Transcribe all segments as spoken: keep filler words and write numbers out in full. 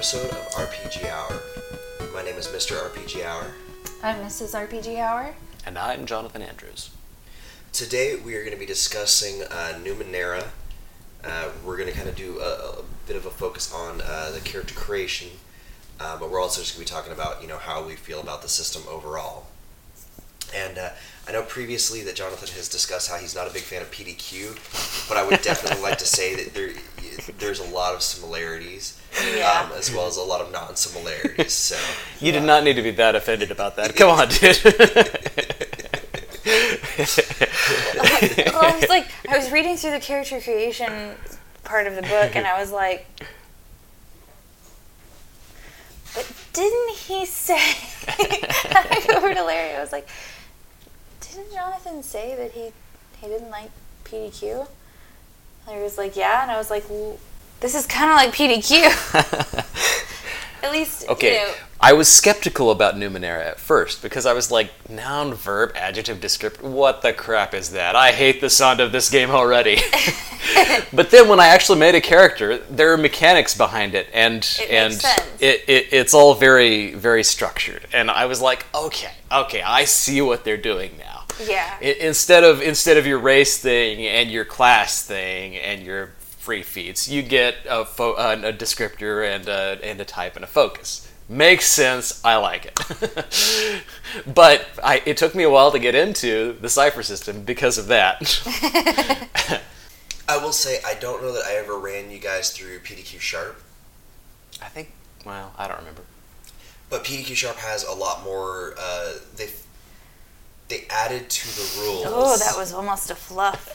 episode of R P G Hour. My name is Mister R P G Hour. I'm Missus R P G Hour. And I'm Jonathan Andrews. Today we are going to be discussing uh, Numenera. Uh, we're going to kind of do a, a bit of a focus on uh, the character creation, uh, but we're also just going to be talking about, you know, how we feel about the system overall. And uh, I know previously that Jonathan has discussed how he's not a big fan of P D Q, but I would definitely like to say that there, there's a lot of similarities, yeah. um, as well as a lot of non-similarities. So you did uh, not need to be that offended about that. Come on, dude. Well, I was like, I was reading through the character creation part of the book, and I was like, but didn't he say? I go over to Larry. I was like, didn't Jonathan say that he he didn't like P D Q? Larry was like, yeah, and I was like, well, this is kind of like P D Q. At least, okay. You know. I was skeptical about Numenera at first because I was like, noun, verb, adjective, descriptor. What the crap is that? I hate the sound of this game already. But then when I actually made a character, there are mechanics behind it, and it and makes sense. It, it it's all very very structured. And I was like, okay, okay, I see what they're doing now. Yeah. It, instead of instead of your race thing and your class thing and your free feats, you get a, fo- uh, a descriptor and a, and a type and a focus. Makes sense. I like it. But I, it took me a while to get into the cipher system because of that. I will say, I don't know that I ever ran you guys through P D Q Sharp. I think, well, I don't remember. But P D Q Sharp has a lot more, uh, they they added to the rules. Oh, that was almost a fluff.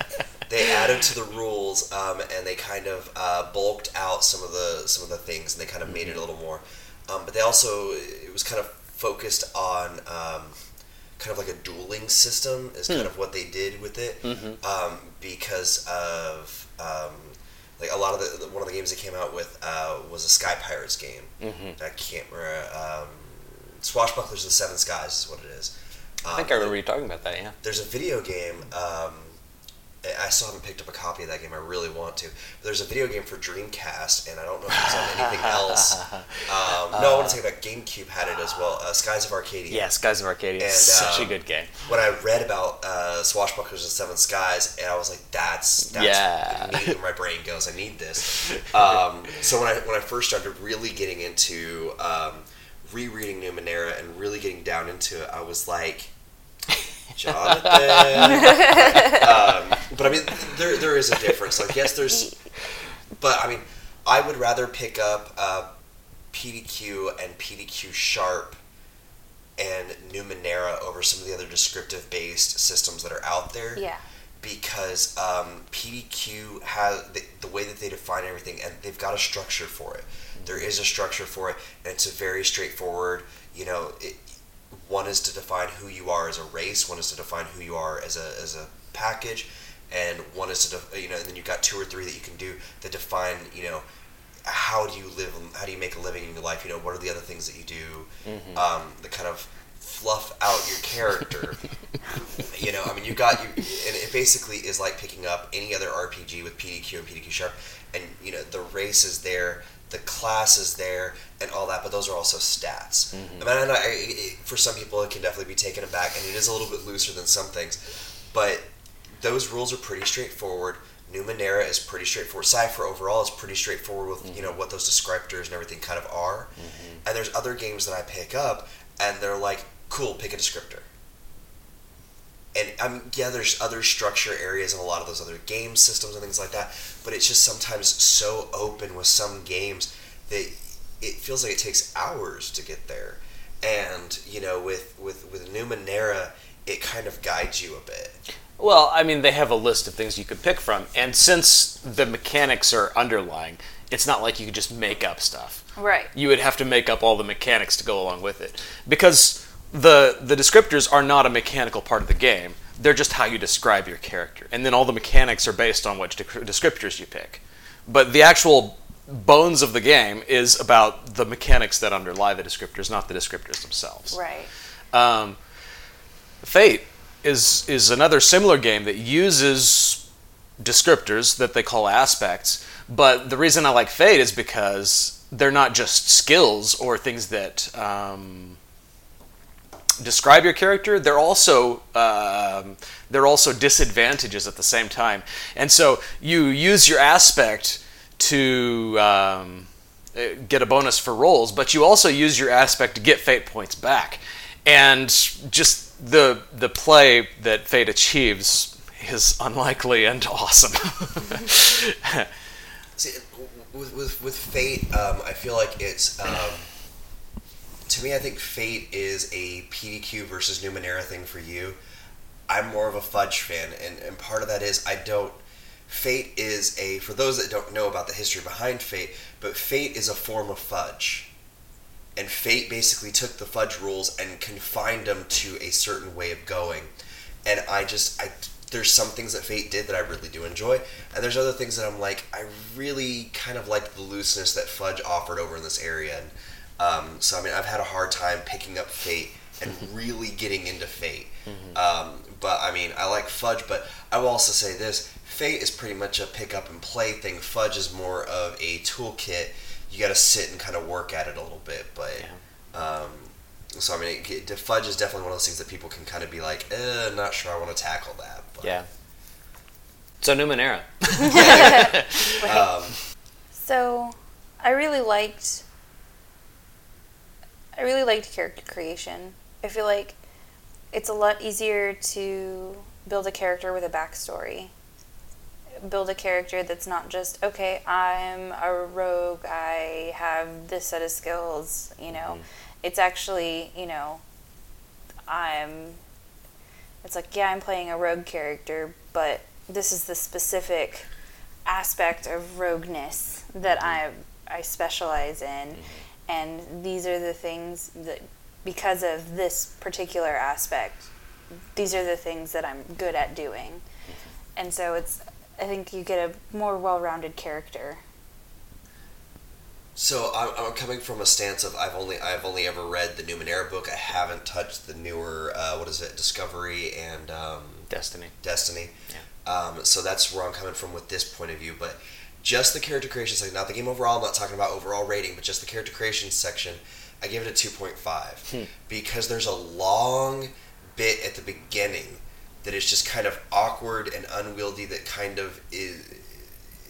They added to the rules, um, and they kind of uh, bulked out some of the some of the things, and they kind of made it a little more. Um, but they also, it was kind of focused on um, kind of like a dueling system is kind of what they did with it, mm-hmm. um, because of um, like a lot of the one of the games they came out with uh, was a Sky Pirates game. Mm-hmm. I can't remember. Um, Swashbucklers of the Seven Skies is what it is. Um, I think I remember you talking about that. Yeah. There's a video game. Um, I still haven't picked up a copy of that game. I really want to. But there's a video game for Dreamcast, and I don't know if it's on anything else. Um, uh, no, I want to say that GameCube had it as well. Uh, Skies of Arcadia. Yeah, Skies of Arcadia. And, Such um, a good game. When I read about uh, Swashbucklers of the Seven Skies, and I was like, "That's that's yeah. where my brain goes. I need this." Um, so when I when I first started really getting into um, rereading Numenera and really getting down into it, I was like, Jonathan. um, but I mean, there there is a difference. Like, yes, there's, but I mean, I would rather pick up uh, P D Q and P D Q Sharp and Numenera over some of the other descriptive-based systems that are out there. Yeah. Because um, P D Q has the, the way that they define everything, and they've got a structure for it. There is a structure for it, and it's a very straightforward. You know. It, One is to define who you are as a race. One is to define who you are as a as a package, and one is to def- you know. And then you've got two or three that you can do that define, you know, how do you live? How do you make a living in your life? You know, what are the other things that you do? Mm-hmm. Um, that kind of fluff out your character. You know, I mean, you got you, and it basically is like picking up any other R P G with P D Q and P D Q Sharp, and you know, the race is there. The class is there and all that, but those are also stats. Mm-hmm. I mean, I know, I, it, for some people, it can definitely be taken aback, and it is a little bit looser than some things, but those rules are pretty straightforward. Numenera is pretty straightforward. Cypher overall is pretty straightforward with mm-hmm. you know what those descriptors and everything kind of are. Mm-hmm. And there's other games that I pick up, and they're like, cool, pick a descriptor. And um, yeah, there's other structure areas in a lot of those other game systems and things like that, but it's just sometimes so open with some games that it feels like it takes hours to get there. And, you know, with, with, with Numenera, it kind of guides you a bit. Well, I mean, they have a list of things you could pick from, and since the mechanics are underlying, it's not like you could just make up stuff. Right. You would have to make up all the mechanics to go along with it, because The the descriptors are not a mechanical part of the game. They're just how you describe your character. And then all the mechanics are based on which de- descriptors you pick. But the actual bones of the game is about the mechanics that underlie the descriptors, not the descriptors themselves. Right. Um, Fate is is another similar game that uses descriptors that they call aspects. But the reason I like Fate is because they're not just skills or things that um, describe your character. They're also um, they're also disadvantages at the same time. And so you use your aspect to um, get a bonus for rolls, but you also use your aspect to get fate points back. And just the the play that fate achieves is unlikely and awesome. See, with, with with fate, um, I feel like it's um, to me, I think fate is a P D Q versus Numenera thing for you. I'm more of a Fudge fan, and, and part of that is I don't. Fate is a for those that don't know about the history behind fate, but fate is a form of fudge, and fate basically took the fudge rules and confined them to a certain way of going, and I just I. There's some things that fate did that I really do enjoy, and there's other things that I'm like, I really kind of like the looseness that Fudge offered over in this area. And um, so, I mean, I've had a hard time picking up fate and really getting into fate. Mm-hmm. Um, but, I mean, I like Fudge, but I will also say this. Fate is pretty much a pick-up-and-play thing. Fudge is more of a toolkit. You got to sit and kind of work at it a little bit. But, yeah. um, so, I mean, it, it, Fudge is definitely one of those things that people can kind of be like, eh, I'm not sure I want to tackle that. Yeah. So Numenera. um, so I really liked I really liked character creation. I feel like it's a lot easier to build a character with a backstory. Build a character that's not just, okay, I'm a rogue, I have this set of skills, you know. Mm. It's actually, you know, I'm It's like, yeah, I'm playing a rogue character, but this is the specific aspect of rogueness that mm-hmm. I I specialize in, mm-hmm. and these are the things that, because of this particular aspect, these are the things that I'm good at doing. Mm-hmm. And so it's, I think you get a more well-rounded character. So I'm, I'm coming from a stance of I've only I've only ever read the Numenera book. I haven't touched the newer uh, what is it Discovery and um, Destiny. Destiny. Yeah. Um, so that's where I'm coming from with this point of view. But just the character creation section, not the game overall. I'm not talking about overall rating, but just the character creation section. I gave it a two point five hmm. because there's a long bit at the beginning that is just kind of awkward and unwieldy. That kind of is.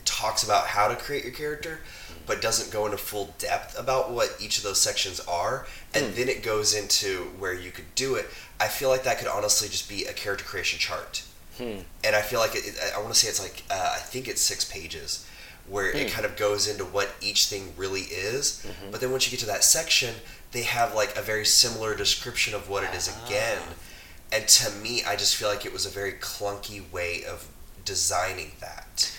Talks about how to create your character, but doesn't go into full depth about what each of those sections are, and mm. then it goes into where you could do it. I feel like that could honestly just be a character creation chart. Mm. And I feel like, it, I want to say it's like, uh, I think it's six pages, where mm. it kind of goes into what each thing really is, mm-hmm. but then once you get to that section, they have like a very similar description of what it is ah. again, and to me, I just feel like it was a very clunky way of designing that.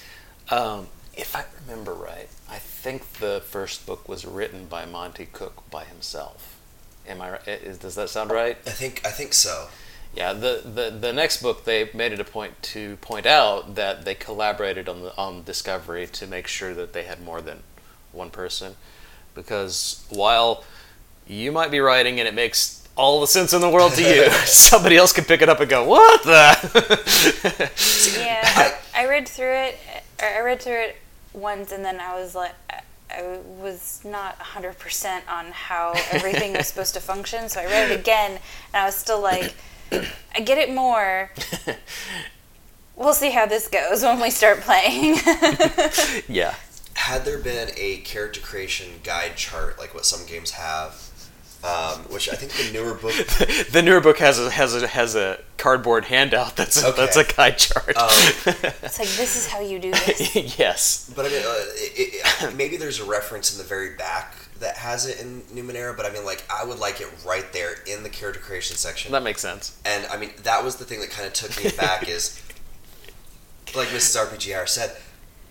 Um, if I remember right, I think the first book was written by Monty Cook by himself. Am I right? Is, does that sound right? I think I think so. Yeah. The, the, the next book they made it a point to point out that they collaborated on the on Discovery to make sure that they had more than one person, because while you might be writing and it makes all the sense in the world to you, somebody else could pick it up and go, "What the?" Yeah, I read through it. I read through it once, and then I was like, I was not one hundred percent on how everything was supposed to function, so I read it again, and I was still like, I get it more. We'll see how this goes when we start playing. Yeah. Had there been a character creation guide chart, like what some games have, Um, which I think the newer book, the newer book has a has a has a cardboard handout that's a, okay. that's a guide chart. Um, it's like, this is how you do this. Yes, but I mean, uh, it, it, maybe there's a reference in the very back that has it in Numenera. But I mean, like, I would like it right there in the character creation section. That makes sense. And I mean, that was the thing that kind of took me back is, like Missus R P G R said,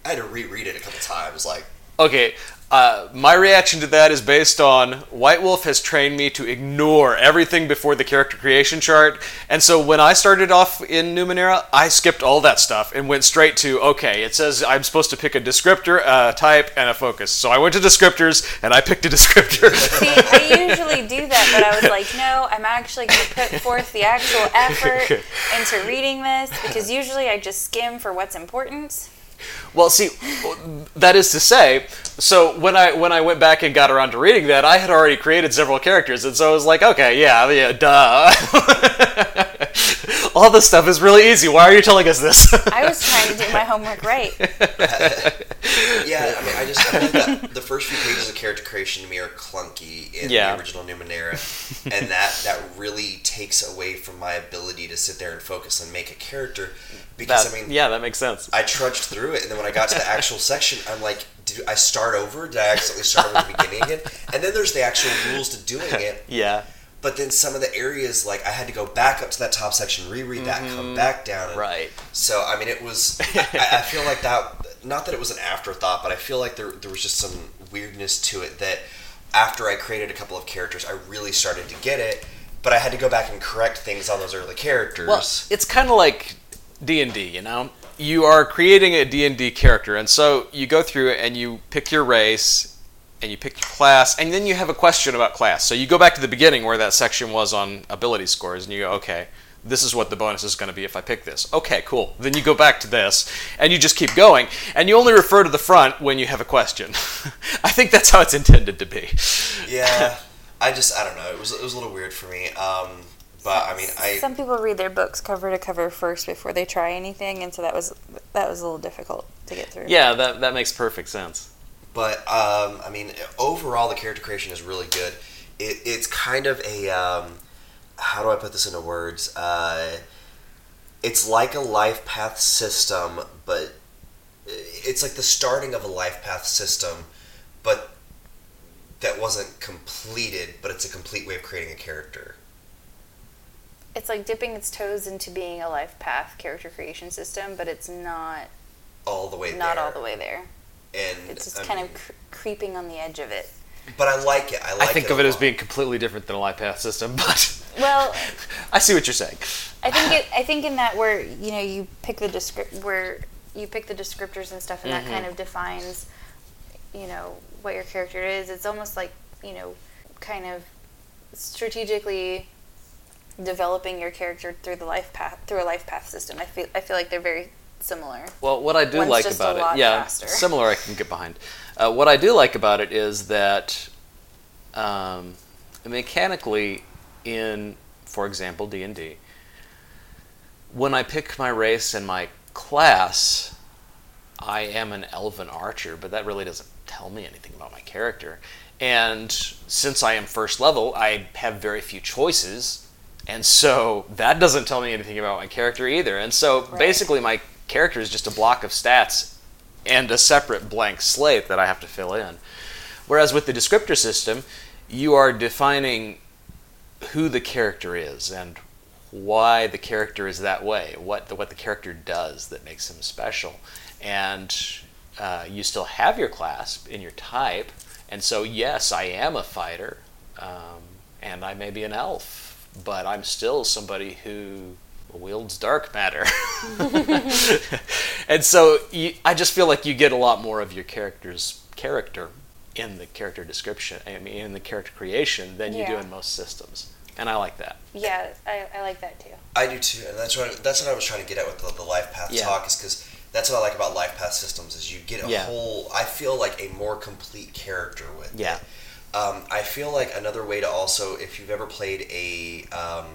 I had to reread it a couple times. Like, okay. Uh, my reaction to that is based on White Wolf has trained me to ignore everything before the character creation chart, and so when I started off in Numenera, I skipped all that stuff and went straight to, okay, it says I'm supposed to pick a descriptor, a type, and a focus. So I went to descriptors, and I picked a descriptor. See, I usually do that, but I was like, no, I'm actually going to put forth the actual effort into reading this, because usually I just skim for what's important. Well, see, that is to say, so when I when I went back and got around to reading that, I had already created several characters, and so I was like, okay, yeah, yeah, duh. All this stuff is really easy. Why are you telling us this? I was trying to do my homework right. Yeah, I mean, I just I think that the first few pages of character creation to me are clunky in yeah. the original Numenera, and that, that really takes away from my ability to sit there and focus and make a character. Because that, I mean, yeah, that makes sense. I trudged through it, and then when I got to the actual section, I'm like, did I start over? Did I accidentally start over at the beginning again? And then there's the actual rules to doing it. Yeah. But then some of the areas, like, I had to go back up to that top section, reread mm-hmm. that, come back down. And right. So, I mean, it was, I, I feel like that, not that it was an afterthought, but I feel like there there was just some weirdness to it that after I created a couple of characters, I really started to get it, but I had to go back and correct things on those early characters. Well, it's kind of like D and D, you know? You are creating a D and D character, and so you go through and you pick your race, and you pick your class, and then you have a question about class. So you go back to the beginning where that section was on ability scores, and you go, okay, this is what the bonus is going to be if I pick this. Okay, cool. Then you go back to this, and you just keep going, and you only refer to the front when you have a question. I think that's how it's intended to be. Yeah, I just, I don't know. It was, it was a little weird for me. Um, but, I mean, I... Some people read their books cover to cover first before they try anything, and so that was that was a little difficult to get through. Yeah, that that makes perfect sense. But, um, I mean, overall, the character creation is really good. It, it's kind of a, um, how do I put this into words? Uh, it's like a life path system, but it's like the starting of a life path system, but that wasn't completed, but it's a complete way of creating a character. It's like dipping its toes into being a life path character creation system, but it's not all the way there. Not all the way there. And, it's just I kind mean, of cre- creeping on the edge of it. But I like it. I like it. I think it of it as being completely different than a life path system, but well, I see what you're saying. I think it, I think in that where you know you pick the descript where you pick the descriptors and stuff, and mm-hmm. that kind of defines you know what your character is. It's almost like you know kind of strategically developing your character through the life path through a life path system. I feel I feel like they're very similar. Well, what I do One's like about it, yeah, faster. Similar I can get behind. Uh, what I do like about it is that um, mechanically in, for example, D and D, when I pick my race and my class, I am an elven archer, but that really doesn't tell me anything about my character. And since I am first level, I have very few choices, and so that doesn't tell me anything about my character either. And so right. basically my character is just a block of stats and a separate blank slate that I have to fill in. Whereas with the descriptor system, you are defining who the character is and why the character is that way, what the, what the character does that makes him special. And uh, you still have your class in your type, and so yes, I am a fighter, um, and I may be an elf, but I'm still somebody who wields dark matter. And so you, I just feel like you get a lot more of your character's character in the character description, I mean, in the character creation than yeah. you do in most systems. And I like that. Yeah, I, I like that too. I do too. And that's what, I, that's what I was trying to get at with the, the life path yeah. talk is because that's what I like about life path systems is you get a yeah. whole, I feel like a more complete character with yeah. it. Um, I feel like another way to also, if you've ever played a um,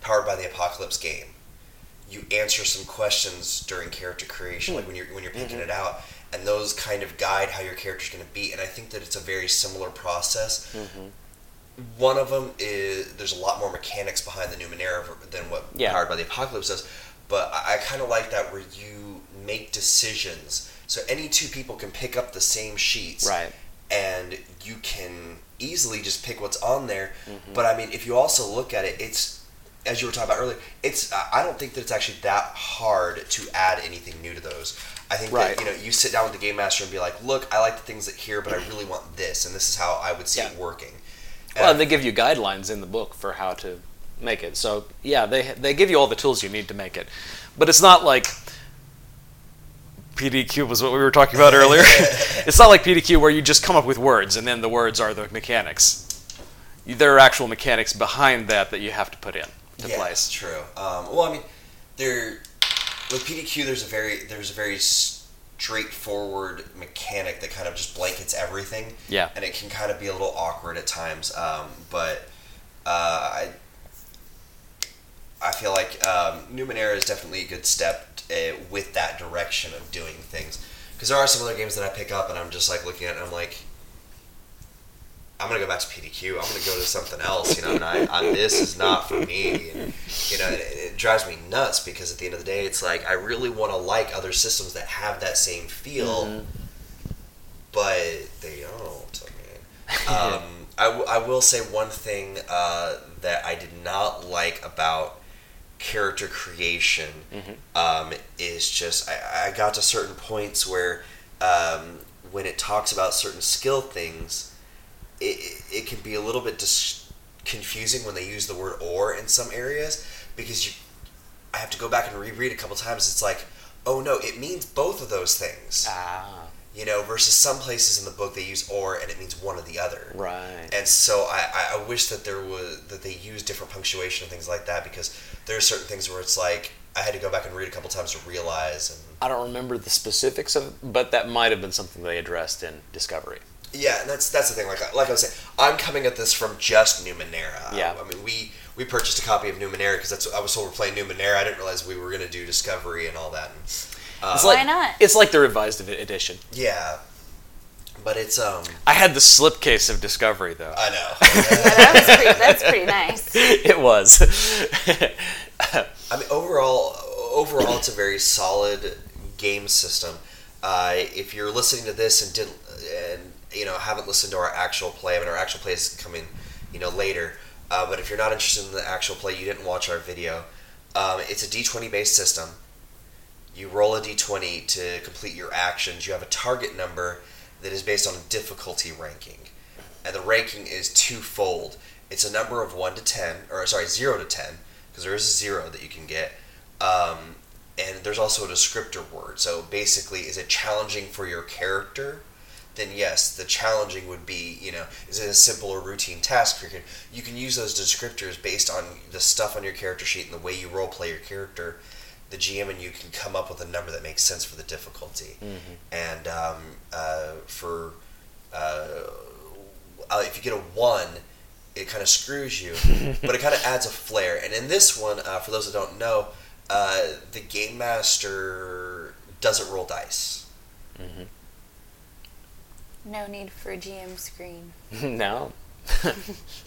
Powered by the Apocalypse game, you answer some questions during character creation, like when you're when you're picking mm-hmm. it out, and those kind of guide how your character's going to be. And I think that it's a very similar process. Mm-hmm. One of them is there's a lot more mechanics behind the Numenera than what yeah. Powered by the Apocalypse does, but I, I kind of like that where you make decisions. So any two people can pick up the same sheets, right? And you can easily just pick what's on there. Mm-hmm. But I mean, if you also look at it, it's as you were talking about earlier, it's I don't think that it's actually that hard to add anything new to those. I think right. that you know you sit down with the game master and be like, look, I like the things that here, but I really want this, and this is how I would see yeah. it working. And well, they give you guidelines in the book for how to make it. So yeah, they they give you all the tools you need to make it, but it's not like P D Q was what we were talking about earlier. It's not like P D Q where you just come up with words and then the words are the mechanics. There are actual mechanics behind that that you have to put in. To yeah, place. True. Um, well, I mean, there with P D Q, there's a very there's a very straightforward mechanic that kind of just blankets everything. Yeah. And it can kind of be a little awkward at times. Um, but uh, I I feel like um, Numenera is definitely a good step uh, with that direction of doing things. Because there are some other games that I pick up and I'm just like looking at it and I'm like, I'm going to go back to P D Q. I'm going to go to something else. You know, and I, I, this is not for me. And, you know, it, it drives me nuts because at the end of the day, it's like, I really want to like other systems that have that same feel, mm-hmm. but they don't. I mean, um, I, w- I will say one thing uh, that I did not like about character creation mm-hmm. um, is just, I, I got to certain points where um, when it talks about certain skill things, It, it can be a little bit dis- confusing when they use the word "or" in some areas because you, I have to go back and reread a couple times. It's like, oh no, it means both of those things. Ah. You know, versus some places in the book they use "or" and it means one or the other. Right. And so I, I wish that there was that they use different punctuation and things like that because there are certain things where it's like I had to go back and read a couple times to realize. And I don't remember the specifics of, but that might have been something they addressed in Discovery. Yeah, and that's that's the thing. Like like I was saying, I'm coming at this from just Numenera. Yeah. I mean, we, we purchased a copy of Numenera because that's I was told we're playing Numenera. I didn't realize we were going to do Discovery and all that. And, uh, it's like, why not? It's like the revised edition. Yeah, but it's um. I had the slipcase of Discovery though. I know. That was pretty, that's pretty nice. It was. I mean, overall, overall, it's a very solid game system. Uh, if you're listening to this and didn't and you know, haven't listened to our actual play. I mean, our actual play is coming, you know, later. Uh, but if you're not interested in the actual play, you didn't watch our video. Um, it's a D twenty based system. You roll a D twenty to complete your actions. You have a target number that is based on a difficulty ranking, and the ranking is twofold. It's a number of one to ten, or sorry, zero to ten, because there is a zero that you can get. Um, and there's also a descriptor word. So basically, is it challenging for your character? Then yes, the challenging would be, you know, is it a simple or routine task? You can, you can use those descriptors based on the stuff on your character sheet and the way you role play your character. The G M and you can come up with a number that makes sense for the difficulty. Mm-hmm. And um, uh, for uh, if you get a one, it kind of screws you, but it kind of adds a flair. And in this one, uh, for those that don't know, uh, the game master doesn't roll dice. Mm-hmm. No need for a G M screen. No.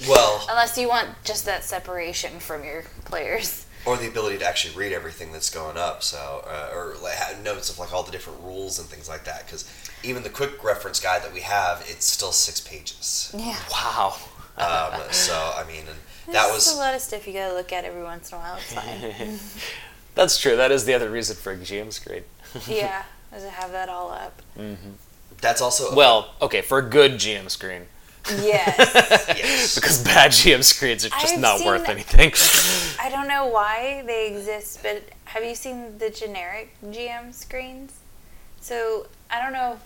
Well. Unless you want just that separation from your players. Or the ability to actually read everything that's going up, so uh, or like, notes of like all the different rules and things like that. Because even the quick reference guide that we have, it's still six pages. Yeah. Wow. Um, so I mean, and that was a lot of stuff you gotta look at every once in a while. It's fine. That's true. That is the other reason for a G M screen. Yeah, is to have that all up. Mm-hmm. That's also... Well, okay, for a good G M screen. Yes. Yes. Because bad G M screens are just I've not seen, worth anything. I don't know why they exist, but have you seen the generic G M screens? So, I don't know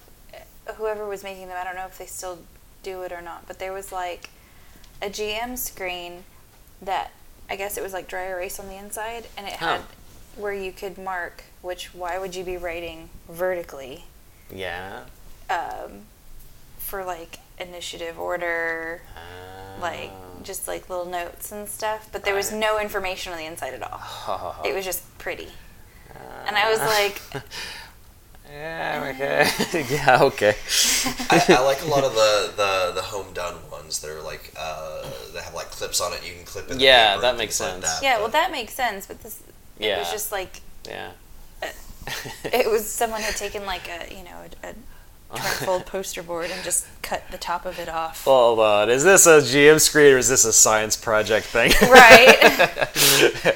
if whoever was making them, I don't know if they still do it or not, but there was like a G M screen that, I guess it was like dry erase on the inside, and it huh. had where you could mark, which, why would you be writing vertically? Yeah. Um, for like initiative order, oh. like just like little notes and stuff, but there right. was no information on the inside at all. Oh. It was just pretty, uh. and I was like, "Yeah, okay, yeah, okay." I, I like a lot of the, the, the home done ones that are like uh, that have like clips on it. You can clip it. Yeah, that makes sense. Like that, yeah, but. Well, that makes sense. But this, yeah. it was just like, yeah, uh, it was someone had taken like a you know a. a trifold poster board and just cut the top of it off. Hold on. Is this a G M screen or is this a science project thing? Right.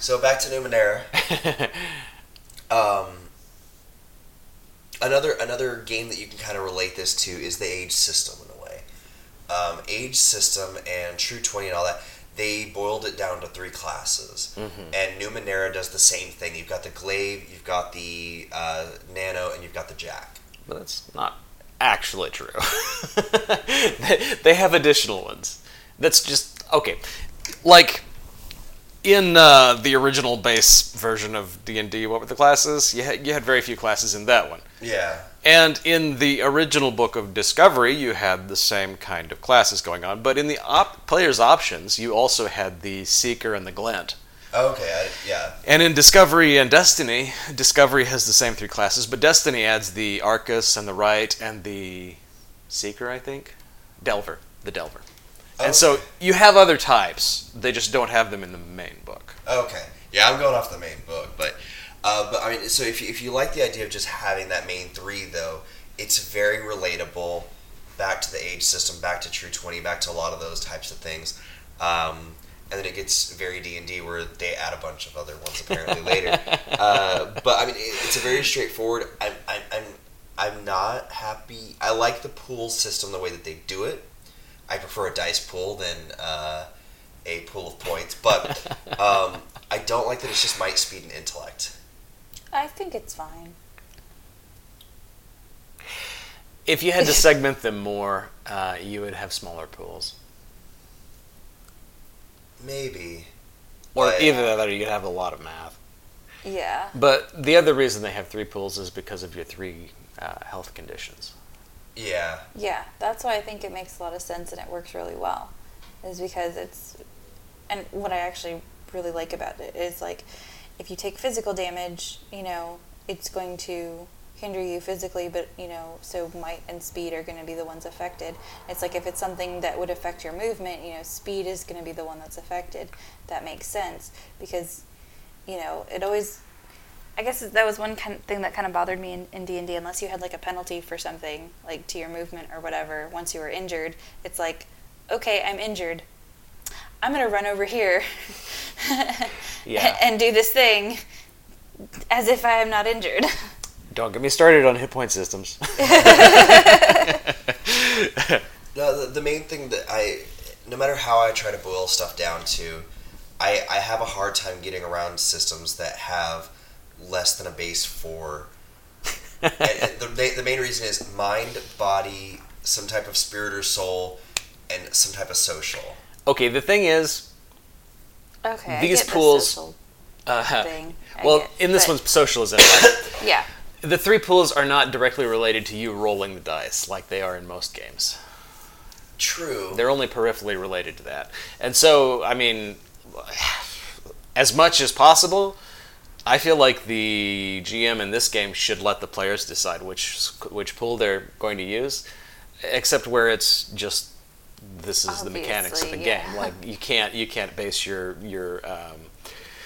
So back to Numenera. Um, another another game that you can kind of relate this to is the Age system in a way. Um, age system and True twenty and all that, they boiled it down to three classes. Mm-hmm. And Numenera does the same thing. You've got the Glaive, you've got the uh, Nano, and you've got the Jack. But that's not actually true. they, they have additional ones. That's just... Okay. Like, in uh, the original base version of D and D, what were the classes? You had, you had very few classes in that one. Yeah. And in the original book of Discovery, you had the same kind of classes going on. But in the op- player's options, you also had the Seeker and the Glint. Okay, I, yeah. And in Discovery and Destiny, Discovery has the same three classes, but Destiny adds the Arcus and the Rite and the Seeker, I think? Delver. The Delver. Okay. And so you have other types. They just don't have them in the main book. Okay. Yeah, I'm going off the main book, but... Uh, but I mean, so if you, if you like the idea of just having that main three, though, it's very relatable. Back to the age system, back to True twenty, back to a lot of those types of things, um, and then it gets very D and D where they add a bunch of other ones apparently later. Uh, but I mean, it, it's a very straightforward. I'm I'm I'm I'm not happy. I like the pool system the way that they do it. I prefer a dice pool than uh, a pool of points, but um, I don't like that it's just might, speed, and intellect. I think it's fine. If you had to segment them more, uh, you would have smaller pools. Maybe. Or but, either that or you'd have a lot of math. Yeah. But the other reason they have three pools is because of your three uh, health conditions. Yeah. Yeah, that's why I think it makes a lot of sense and it works really well. Is because it's... And what I actually really like about it is like... If you take physical damage, you know, it's going to hinder you physically, but, you know, so might and speed are going to be the ones affected. It's like if it's something that would affect your movement, you know, speed is going to be the one that's affected. That makes sense because, you know, it always... I guess that was one kind of thing that kind of bothered me in, in D and D, unless you had, like, a penalty for something, like, to your movement or whatever, once you were injured. It's like, okay, I'm injured. I'm going to run over here yeah. and do this thing as if I am not injured. Don't get me started on hit point systems. No, the, the main thing that I, no matter how I try to boil stuff down to, I, I have a hard time getting around systems that have less than a base four. and, and the, the main reason is mind, body, some type of spirit or soul, and some type of social. Okay, the thing is, okay, these I get pools. The social uh, thing. I well, get, in this but... one's socialism. Right? Yeah. The three pools are not directly related to you rolling the dice like they are in most games. True. They're only peripherally related to that. And so, I mean, as much as possible, I feel like the G M in this game should let the players decide which which pool they're going to use, except where it's just. This is obviously, the mechanics of the yeah. game. Like you can't you can't base your your um,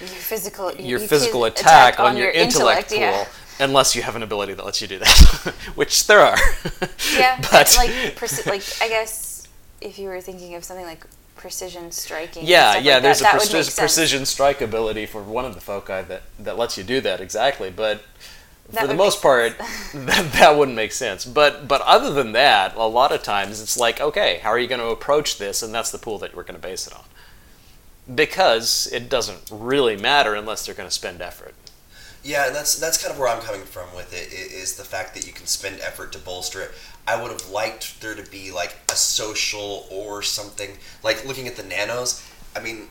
your physical your you physical attack, attack on, on your, your intellect, intellect pool yeah. unless you have an ability that lets you do that, which there are. Yeah, but like pers- like I guess if you were thinking of something like precision striking. Yeah, yeah. Like there's that, a that pres- precision strike ability for one of the foci that that lets you do that exactly, but. That for the most part, that, that wouldn't make sense. But but other than that, a lot of times it's like, okay, how are you going to approach this? And that's the pool that we're going to base it on. Because it doesn't really matter unless they're going to spend effort. Yeah, and that's that's kind of where I'm coming from with it, is the fact that you can spend effort to bolster it. I would have liked there to be like a social or something. Like looking at the nanos, I mean...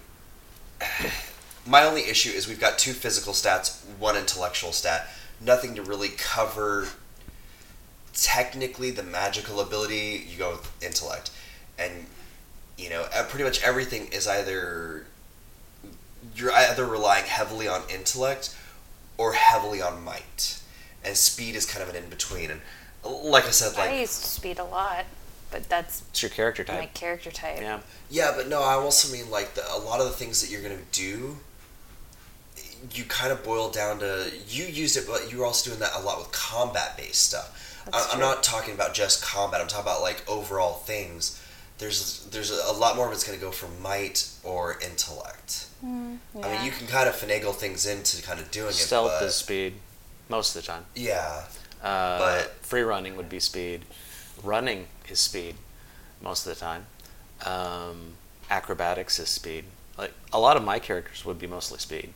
My only issue is we've got two physical stats, one intellectual stat. Nothing to really cover technically the magical ability. You go with intellect. And, you know, pretty much everything is either... You're either relying heavily on intellect or heavily on might. And speed is kind of an in-between. And like I said, like... I used to speed a lot, but that's... It's your character type. My character type. Yeah, yeah but no, I also mean, like, the, a lot of the things that you're going to do... You kind of boil down to you used it, but you were also doing that a lot with combat-based stuff. That's I'm true. Not talking about just combat. I'm talking about like overall things. There's there's a lot more of it's going to go for might or intellect. Mm, yeah. I mean, you can kind of finagle things into kind of doing Stealth it. Stealth is speed, most of the time. Yeah, uh, but free running would be speed. Running is speed, most of the time. Um, acrobatics is speed. Like a lot of my characters would be mostly speed.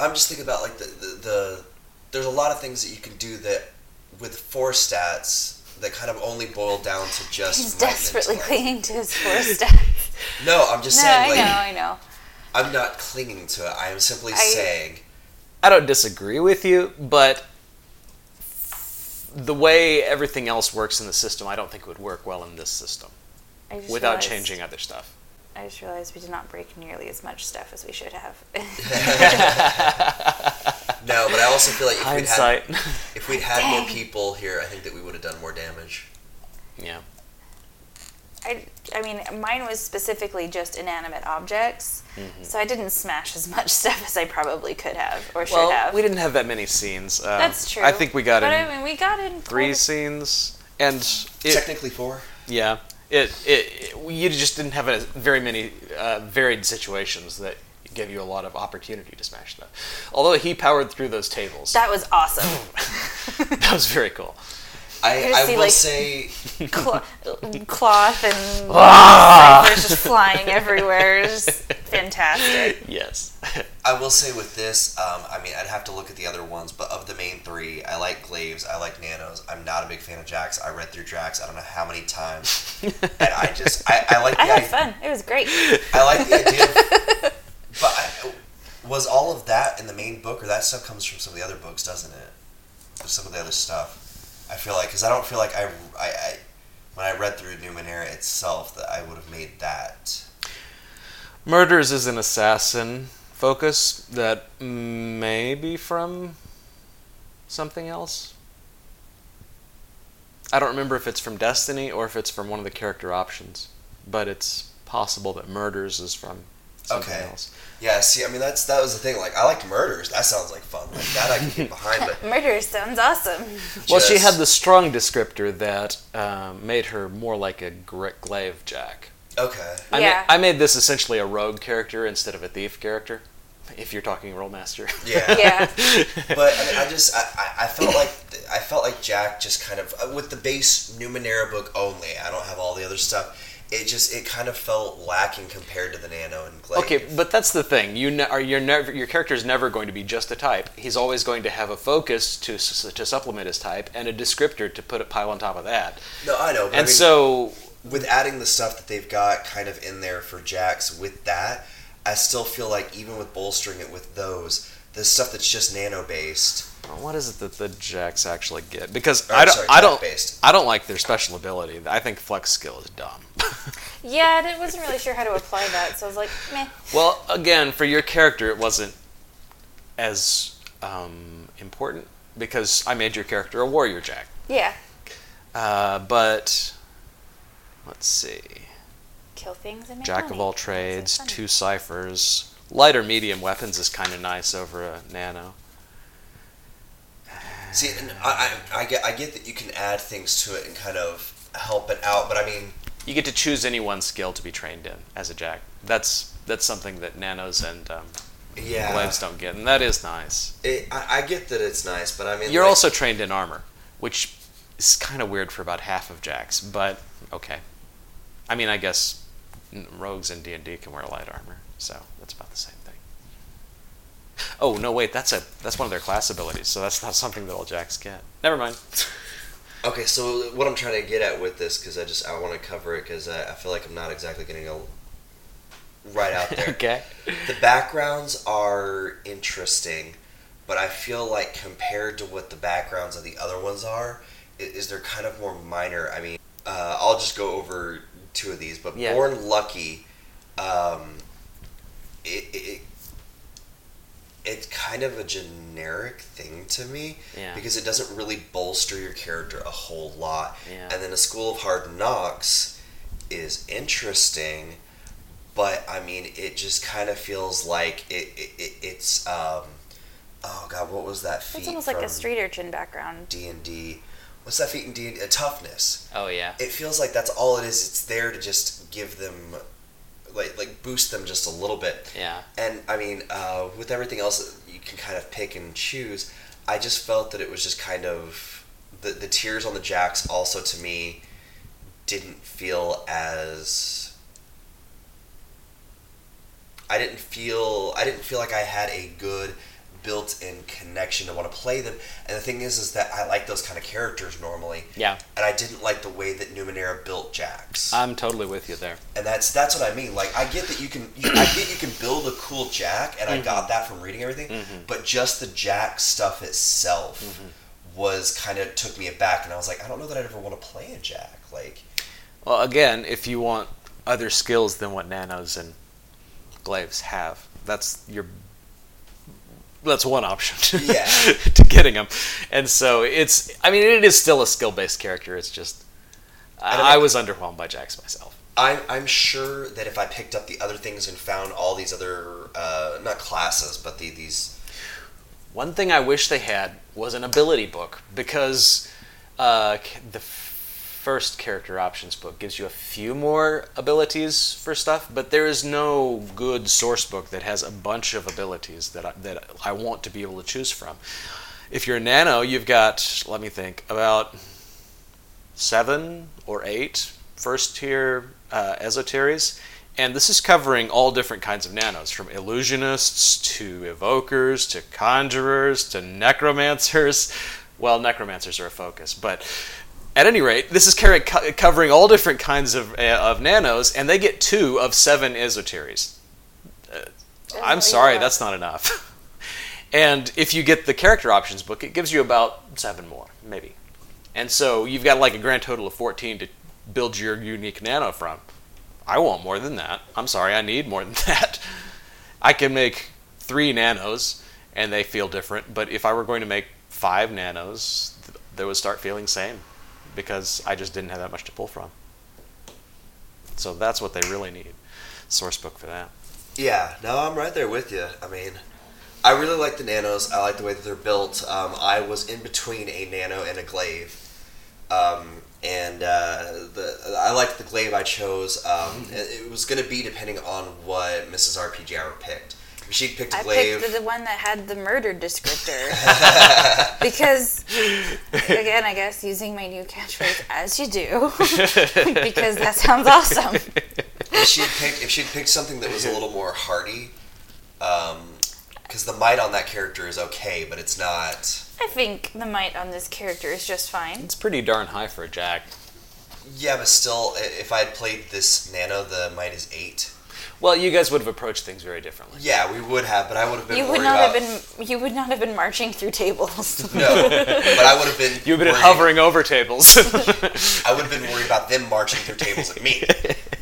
I'm just thinking about, like, the, the, the... There's a lot of things that you can do that, with four stats, that kind of only boil down to just... He's desperately clinging to his four stats. No, I'm just no, saying, I like... I know, I know. I'm not clinging to it. I am simply I, saying... I don't disagree with you, but the way everything else works in the system, I don't think it would work well in this system without realized, changing other stuff. I just realized we did not break nearly as much stuff as we should have. No, but I also feel like if we'd had, if we'd had more people here, I think that we would have done more damage. Yeah. I, I mean, mine was specifically just inanimate objects, mm-hmm. so I didn't smash as much stuff as I probably could have or well, should have. Well, we didn't have that many scenes. Uh, That's true. I think we got but in. I mean, we got in three scenes, and it, technically four. Yeah, it, it it you just didn't have a, very many uh, varied situations that give you a lot of opportunity to smash stuff. Although he powered through those tables. That was awesome. That was very cool. I, I see, will like, say cl- cloth and ah! like, just flying everywhere. It's just fantastic. Yes. I will say with this, um, I mean, I'd have to look at the other ones, but of the main three, I like Glaives, I like Nanos. I'm not a big fan of Jax. I read through Jax I don't know how many times, and I just I, I like. The I had idea, fun. It was great. I like the idea. Of, but I, was all of that in the main book, or that stuff comes from some of the other books, doesn't it? Some of the other stuff. I feel like, because I don't feel like I, I, I, when I read through Numenera itself, that I would have made that. Murders is an assassin focus that may be from something else. I don't remember if it's from Destiny or if it's from one of the character options, but it's possible that Murders is from something okay. else. Yeah, see, I mean, that's that was the thing. Like, I liked Murders. That sounds like fun. Like, that I can get behind. But Murders sounds awesome. Just... Well, she had the strong descriptor that um, made her more like a Glaive Jack. Okay. I yeah. Ma- I made this essentially a rogue character instead of a thief character, if you're talking Rollmaster. Yeah. Yeah. But I, mean, I just I, I felt like I felt like Jack just kind of with the base Numenera book only. I don't have all the other stuff. It just it kind of felt lacking compared to the Nano and Glaive. Okay, but that's the thing. You ne- are you're never your character's never going to be just a type. He's always going to have a focus to to supplement his type and a descriptor to put a pile on top of that. No, I know. But and I mean, so with adding the stuff that they've got kind of in there for Jax with that, I still feel like even with bolstering it with those, the stuff that's just Nano based. What is it that the Jax actually get? Because oh, I don't, sorry, I don't, based. I don't like their special ability. I think flex skill is dumb. Yeah, I wasn't really sure how to apply that, so I was like, meh. Well, again, for your character, it wasn't as um, important because I made your character a warrior Jack. Yeah. Uh, but let's see. Kill things and make Jack money. Of all trades, two ciphers, light or medium weapons is kind of nice over a Nano. See, and I, I, I, get, I get that you can add things to it and kind of help it out, but I mean... You get to choose any one skill to be trained in as a Jack. That's that's something that Nanos and um, yeah. Glaives don't get, and that is nice. It, I, I get that it's nice, but I mean... You're like, also trained in armor, which is kind of weird for about half of Jacks, but okay. I mean, I guess rogues in D and D can wear light armor, so that's about the same. Oh no! Wait, that's a that's one of their class abilities, so that's not something that all Jacks get. Never mind. Okay, so what I'm trying to get at with this, because I just I want to cover it, because I, I feel like I'm not exactly getting a right out there. Okay. The backgrounds are interesting, but I feel like compared to what the backgrounds of the other ones are, is they're kind of more minor. I mean, uh, I'll just go over two of these, but yeah. Born Lucky, um, it. it It's kind of a generic thing to me yeah. because it doesn't really bolster your character a whole lot. Yeah. And then A School of Hard Knocks is interesting, but I mean, it just kind of feels like it. it, it it's um, oh god, what was that feat? It's almost like a street urchin background. D and D. What's that feat in D and D? Toughness. Oh yeah. It feels like that's all it is. It's there to just give them. Like, like boost them just a little bit. Yeah. And, I mean, uh, with everything else you can kind of pick and choose, I just felt that it was just kind of... The, the tiers on the Jacks also, to me, didn't feel as... I didn't feel... I didn't feel like I had a good built-in connection to want to play them. And the thing is, is that I like those kind of characters normally. Yeah. And I didn't like the way that Numenera built Jax. I'm totally with you there. And that's that's what I mean. Like, I get that you can, you, I get you can build a cool Jack, and mm-hmm. I got that from reading everything. Mm-hmm. But just the Jax stuff itself mm-hmm. was kind of took me aback, and I was like, I don't know that I'd ever want to play a Jack. Like, well, again, if you want other skills than what Nanos and Glaives have, that's your. That's one option yeah. to getting them. And so it's, I mean, it is still a skill-based character. It's just, I, I was I, underwhelmed by Jax myself. I, I'm sure that if I picked up the other things and found all these other, uh, not classes, but the, these. One thing I wish they had was an ability book, because uh, the first character options book gives you a few more abilities for stuff, but there is no good source book that has a bunch of abilities that I, that I want to be able to choose from. If you're a nano, you've got, let me think, about seven or eight first tier uh, esoteries, and this is covering all different kinds of nanos, from illusionists to evokers to conjurers to necromancers. Well, necromancers are a focus, but at any rate, this is covering all different kinds of uh, of nanos, and they get two of seven esoteries. Uh, I'm sorry, enough. That's not enough. And if you get the character options book, it gives you about seven more, maybe. And so you've got like a grand total of fourteen to build your unique nano from. I want more than that. I'm sorry, I need more than that. I can make three nanos, and they feel different, but if I were going to make five nanos, they would start feeling same, because I just didn't have that much to pull from. So that's what they really need, source book for that. Yeah, no, I'm right there with you. I mean, I really like the nanos. I like the way that they're built. Um, I was in between a nano and a glaive. Um, and uh, the I liked the glaive I chose. Um, it, it was going to be depending on what Missus R P G Hour picked. She picked a glaive. I picked the one that had the murder descriptor. Because, again, I guess using my new catchphrase, as you do, because that sounds awesome. If she'd picked, if she'd picked something that was a little more hearty, because um, the might on that character is okay, but it's not. I think the might on this character is just fine. It's pretty darn high for a Jack. Yeah, but still, if I had played this nano, the might is eight. Well, you guys would have approached things very differently. Yeah, we would have, but I would have been. You would not about... have been. You would not have been marching through tables. No, but I would have been. You've been worried. Hovering over tables. I would have been worried about them marching through tables at me.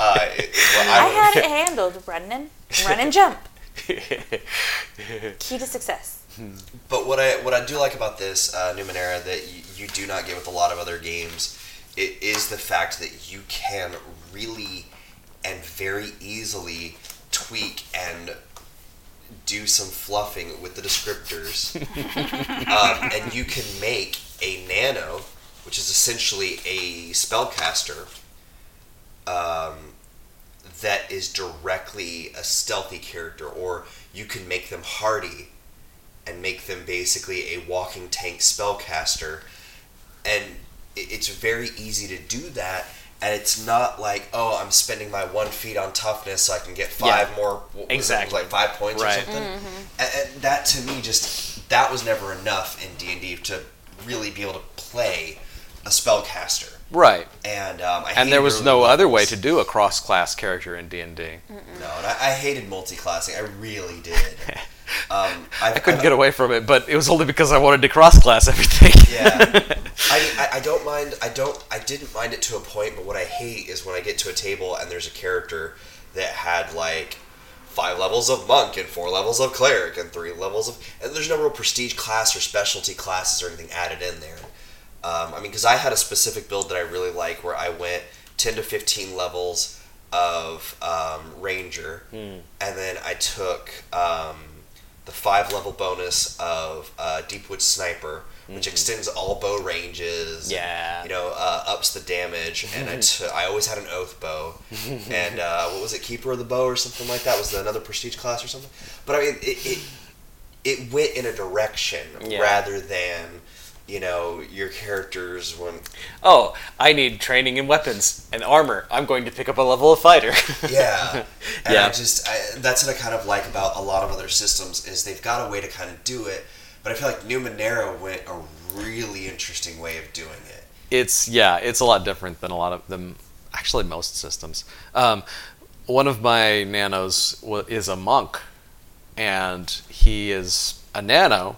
Uh, it, well, I, I had it handled. Run and run and jump. Key to success. But what I what I do like about this uh, Numenera that you, you do not get with a lot of other games, it is the fact that you can really. And very easily tweak and do some fluffing with the descriptors. um, and you can make a nano, which is essentially a spellcaster, um, that is directly a stealthy character, or you can make them hardy and make them basically a walking tank spellcaster. And it's very easy to do that. And it's not like, oh, I'm spending my one feat on toughness so I can get five yeah, more, exactly. like five points right. or something. Mm-hmm. And, and that to me just, that was never enough in D and D to really be able to play a spellcaster. Right. And um, I and there was no levels. Other way to do a cross-class character in D and D. Mm-mm. No, and I, I hated multi-classing. I really did. Um, I couldn't I've, get away from it, but it was only because I wanted to cross-class everything. Yeah, I, I, I don't mind. I don't. I didn't mind it to a point, but what I hate is when I get to a table and there's a character that had like five levels of monk and four levels of cleric and three levels of, and there's no real prestige class or specialty classes or anything added in there. Um, I mean, because I had a specific build that I really like where I went ten to fifteen levels of um, ranger, mm. and then I took. Um, the five-level bonus of uh, Deepwood Sniper, which mm-hmm. extends all bow ranges, yeah. and, you know, uh, ups the damage, and I, t- I always had an Oath Bow, and uh, what was it, Keeper of the Bow or something like that? Was that another prestige class or something? But I mean, it it, it went in a direction yeah. rather than you know, your characters when... Oh, I need training in weapons and armor. I'm going to pick up a level of fighter. yeah. And yeah. I just... I, that's what I kind of like about a lot of other systems, is they've got a way to kind of do it, but I feel like Numenera went a really interesting way of doing it. It's... Yeah, it's a lot different than a lot of them... Actually, most systems. Um, one of my nanos is a monk, and he is a nano...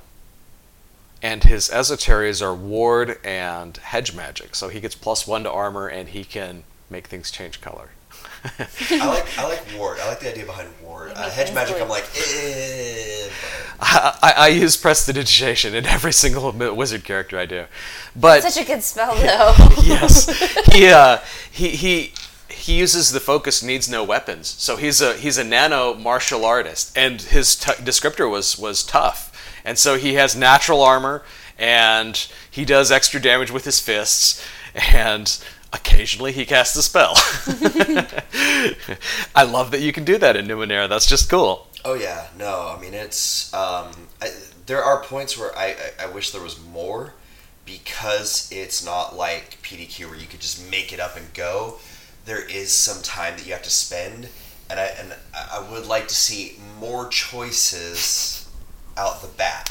And his esoteries are ward and hedge magic. So he gets plus one to armor, and he can make things change color. I like I like ward. I like the idea behind ward. Uh, hedge magic, I'm like, eh. I, I use prestidigitation in every single wizard character I do. But that's such a good spell, though. Yes. He, uh, he, he, he uses the focus needs no weapons. So he's a he's a nano martial artist, and his t- descriptor was, was tough. And so he has natural armor, and he does extra damage with his fists, and occasionally he casts a spell. I love that you can do that in Numenera. That's just cool. Oh, yeah. No, I mean, it's... Um, I, there are points where I, I, I wish there was more, because it's not like P D Q where you could just make it up and go. There is some time that you have to spend, and I, and I would like to see more choices... out the bat.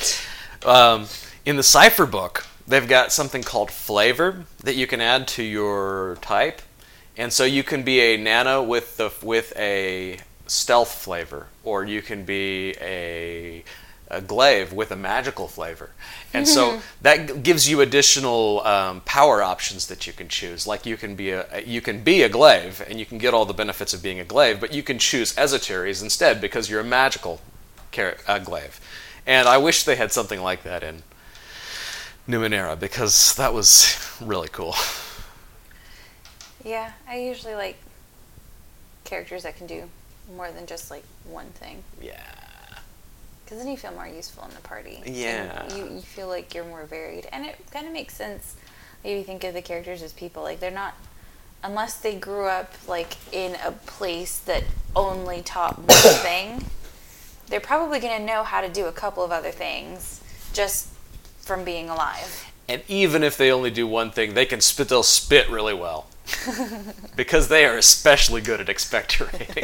Um, in the Cypher book, they've got something called flavor that you can add to your type, and so you can be a nano with the with a stealth flavor, or you can be a a glaive with a magical flavor, and so that gives you additional um, power options that you can choose. Like you can be a you can be a glaive, and you can get all the benefits of being a glaive, but you can choose esoteries instead because you're a magical car- uh, glaive. And I wish they had something like that in Numenera, because that was really cool. Yeah, I usually like characters that can do more than just, like, one thing. Yeah. Because then you feel more useful in the party. Yeah. You, you feel like you're more varied. And it kind of makes sense if you think of the characters as people. Like, they're not... Unless they grew up, like, in a place that only taught one thing... They're probably going to know how to do a couple of other things just from being alive. And even if they only do one thing, they can spit, they'll spit really well. Because they are especially good at expectorating.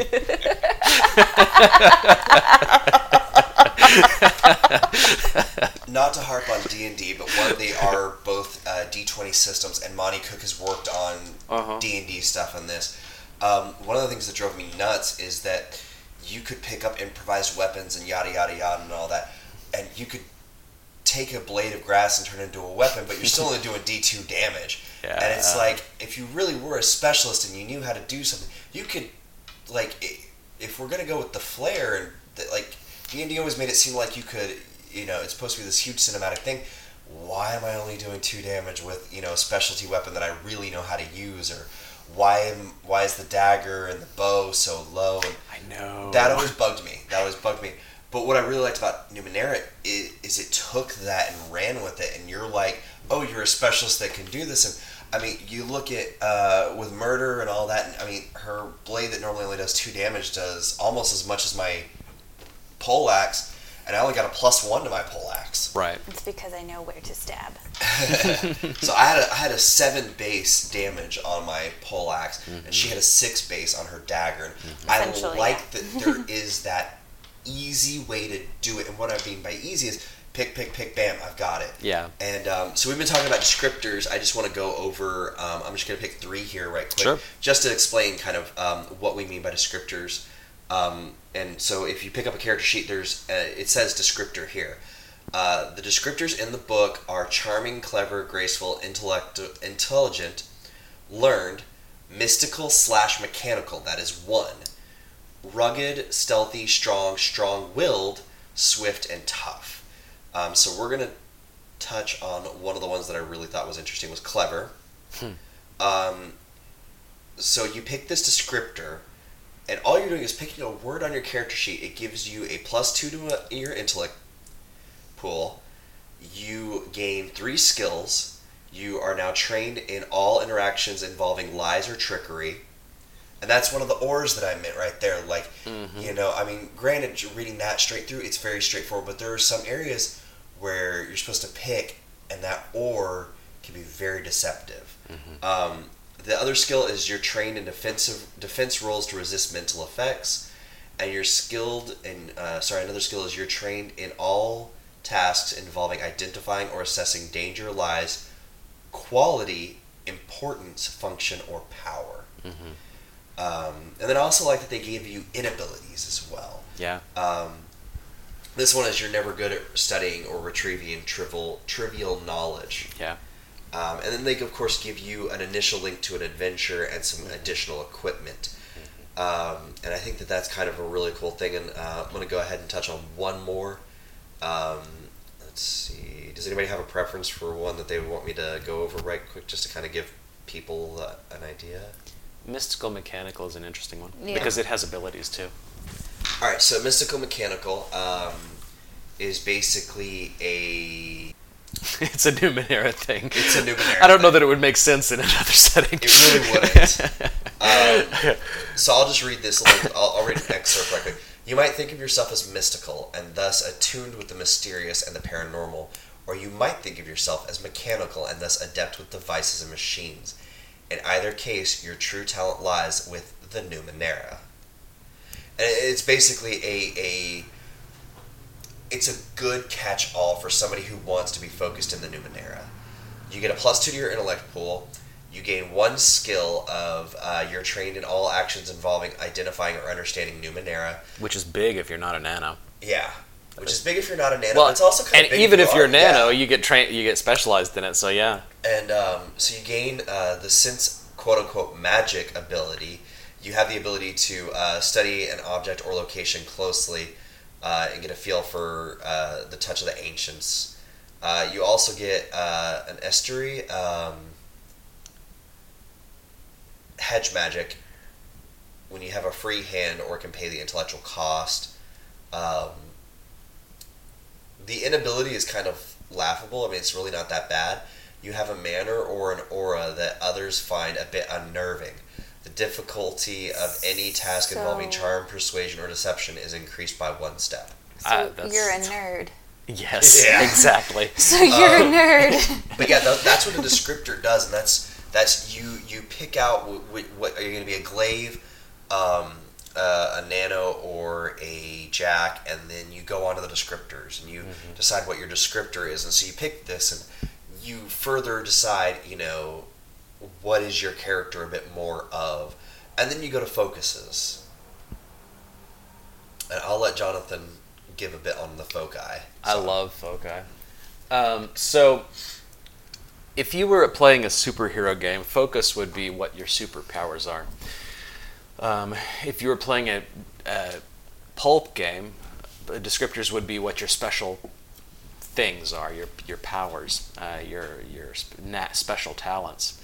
Not to harp on D and D, but one, they are both uh, D twenty systems, and Monty Cook has worked on uh-huh. D and D stuff on this. Um, one of the things that drove me nuts is that you could pick up improvised weapons and yada, yada, yada, and all that. And you could take a blade of grass and turn it into a weapon, but you're still only doing D two damage. Yeah. And it's like, if you really were a specialist and you knew how to do something, you could, like, if we're going to go with the flare, and the, like, D and D always made it seem like you could, you know, it's supposed to be this huge cinematic thing. Why am I only doing two damage with, you know, a specialty weapon that I really know how to use, or... Why am, why is the dagger and the bow so low? And I know. That always bugged me. That always bugged me. But what I really liked about Numenera is, is it took that and ran with it. And you're like, oh, you're a specialist that can do this. And I mean, you look at uh, with murder and all that. And I mean, her blade that normally only does two damage does almost as much as my poleaxe. And I only got a plus one to my poleaxe. Right. It's because I know where to stab. So I had a, I had a seven base damage on my poleaxe, mm-hmm. and she had a six base on her dagger. And mm-hmm. I like yeah. that there is that easy way to do it. And what I mean by easy is pick, pick, pick, bam, I've got it. Yeah. And um, so we've been talking about descriptors. I just want to go over, um, I'm just going to pick three here right quick. Sure. Just to explain kind of um, what we mean by descriptors. Um, and so if you pick up a character sheet, there's uh, it says descriptor here. Uh, the descriptors in the book are charming, clever, graceful, intellect, intelligent, learned, mystical slash mechanical, that is one, rugged, stealthy, strong, strong-willed, swift, and tough. Um, so we're going to touch on one of the ones that I really thought was interesting was clever. Hmm. Um, so you pick this descriptor. And all you're doing is picking a word on your character sheet. It gives you a plus two to a, your intellect pool. You gain three skills. You are now trained in all interactions involving lies or trickery. And that's one of the ors that I meant right there. Like, mm-hmm. you know, I mean, granted, reading that straight through, it's very straightforward. But there are some areas where you're supposed to pick and that or can be very deceptive. Mm-hmm. Um, the other skill is you're trained in defensive defense roles to resist mental effects, and you're skilled in, uh, sorry, another skill is you're trained in all tasks involving identifying or assessing danger, lies, quality, importance, function, or power. Mm-hmm. Um, and then I also like that they gave you inabilities as well. Yeah. Um, this one is you're never good at studying or retrieving trivial trivial knowledge. Yeah. Um, and then they, of course, give you an initial link to an adventure and some mm-hmm. additional equipment. Mm-hmm. Um, and I think that that's kind of a really cool thing. And uh, I'm going to go ahead and touch on one more. Um, let's see. Does anybody have a preference for one that they would want me to go over right quick just to kind of give people uh, an idea? Mystical Mechanical is an interesting one, yeah. because it has abilities too. All right, so Mystical Mechanical um, is basically a... it's a Numenera thing. It's a Numenera I don't know thing. that it would make sense in another setting. It really wouldn't. um, so I'll just read this a little bit. I'll, I'll read an excerpt right quick. You might think of yourself as mystical and thus attuned with the mysterious and the paranormal, or you might think of yourself as mechanical and thus adept with devices and machines. In either case, your true talent lies with the Numenera. And it's basically a, a it's a good catch-all for somebody who wants to be focused in the Numenera. You get a plus two to your intellect pool. You gain one skill of uh, you're trained in all actions involving identifying or understanding Numenera. Which is big if you're not a nano. Yeah. Which is big if you're not a nano. Well, it's also kind of big. And even if you're a nano, you get tra- you get specialized in it, so yeah. And um, so you gain uh, the sense, quote-unquote, magic ability. You have the ability to uh, study an object or location closely uh, and get a feel for uh, the touch of the ancients. Uh, you also get uh, an estuary, um, hedge magic, when you have a free hand or can pay the intellectual cost. Um, the inability is kind of laughable. I mean, it's really not that bad. You have a manner or an aura that others find a bit unnerving. The difficulty of any task so, involving charm, persuasion, or deception is increased by one step. So uh, you're a nerd. Yes, yeah. Exactly. So you're um, a nerd. But yeah, that's what a descriptor does, and that's that's you. You pick out what, what are you going to be, a glaive, um, uh, a nano, or a jack, and then you go on to the descriptors, and you mm-hmm. decide what your descriptor is, and so you pick this, and you further decide, you know, what is your character a bit more of? And then you go to focuses. And I'll let Jonathan give a bit on the foci. So. I love foci. Um, so, if you were playing a superhero game, focus would be what your superpowers are. Um, if you were playing a, a pulp game, the descriptors would be what your special things are, your your powers, uh, your, your special talents.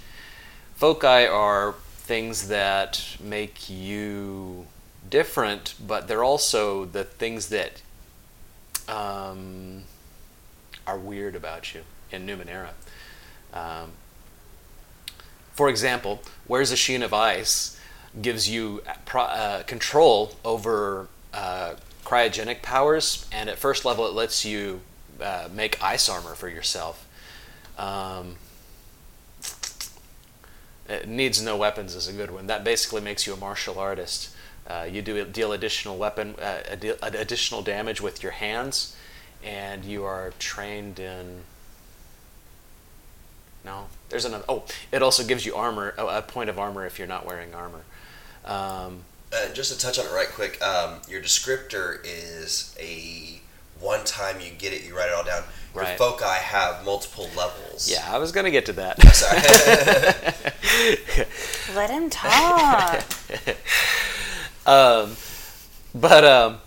Foci are things that make you different, but they're also the things that um, are weird about you in Numenera. Um, for example, Where's a Sheen of Ice gives you pro- uh, control over uh, cryogenic powers, and at first level it lets you uh, make ice armor for yourself. Um, It needs no weapons is a good one. That basically makes you a martial artist. Uh, you do deal additional weapon, uh, ad- additional damage with your hands, and you are trained in. No, there's another. Oh, it also gives you armor, a point of armor if you're not wearing armor. Um, uh, just to touch on it right quick, um, your descriptor is a one time you get it, you write it all down. Your right. foci have multiple levels. Yeah, I was going to get to that. I'm sorry. Let him talk. um, but, um,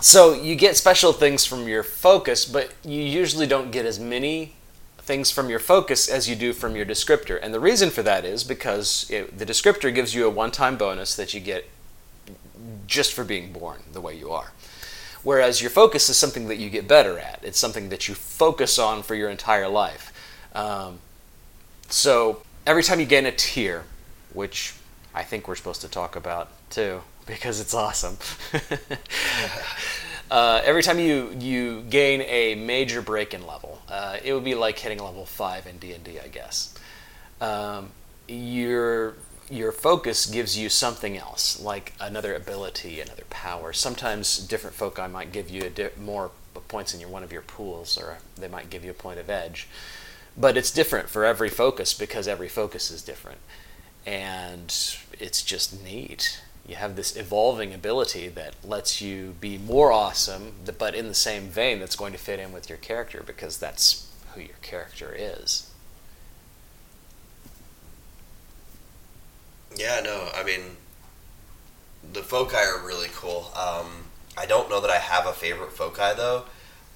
so you get special things from your focus, but you usually don't get as many things from your focus as you do from your descriptor. And the reason for that is because it, the descriptor gives you a one-time bonus that you get just for being born the way you are. Whereas your focus is something that you get better at. It's something that you focus on for your entire life. Um, so every time you gain a tier, which I think we're supposed to talk about too, because it's awesome. Uh, every time you, you gain a major break-in level, uh, it would be like hitting level five in D and D, I guess. Um, your your focus gives you something else, like another ability, another power. Sometimes different foci might give you a di- more points in your one of your pools, or they might give you a point of edge. But it's different for every focus because every focus is different. And it's just neat. You have this evolving ability that lets you be more awesome, but in the same vein that's going to fit in with your character, because that's who your character is. Yeah, no, I mean, the foci are really cool. Um, I don't know that I have a favorite foci, though.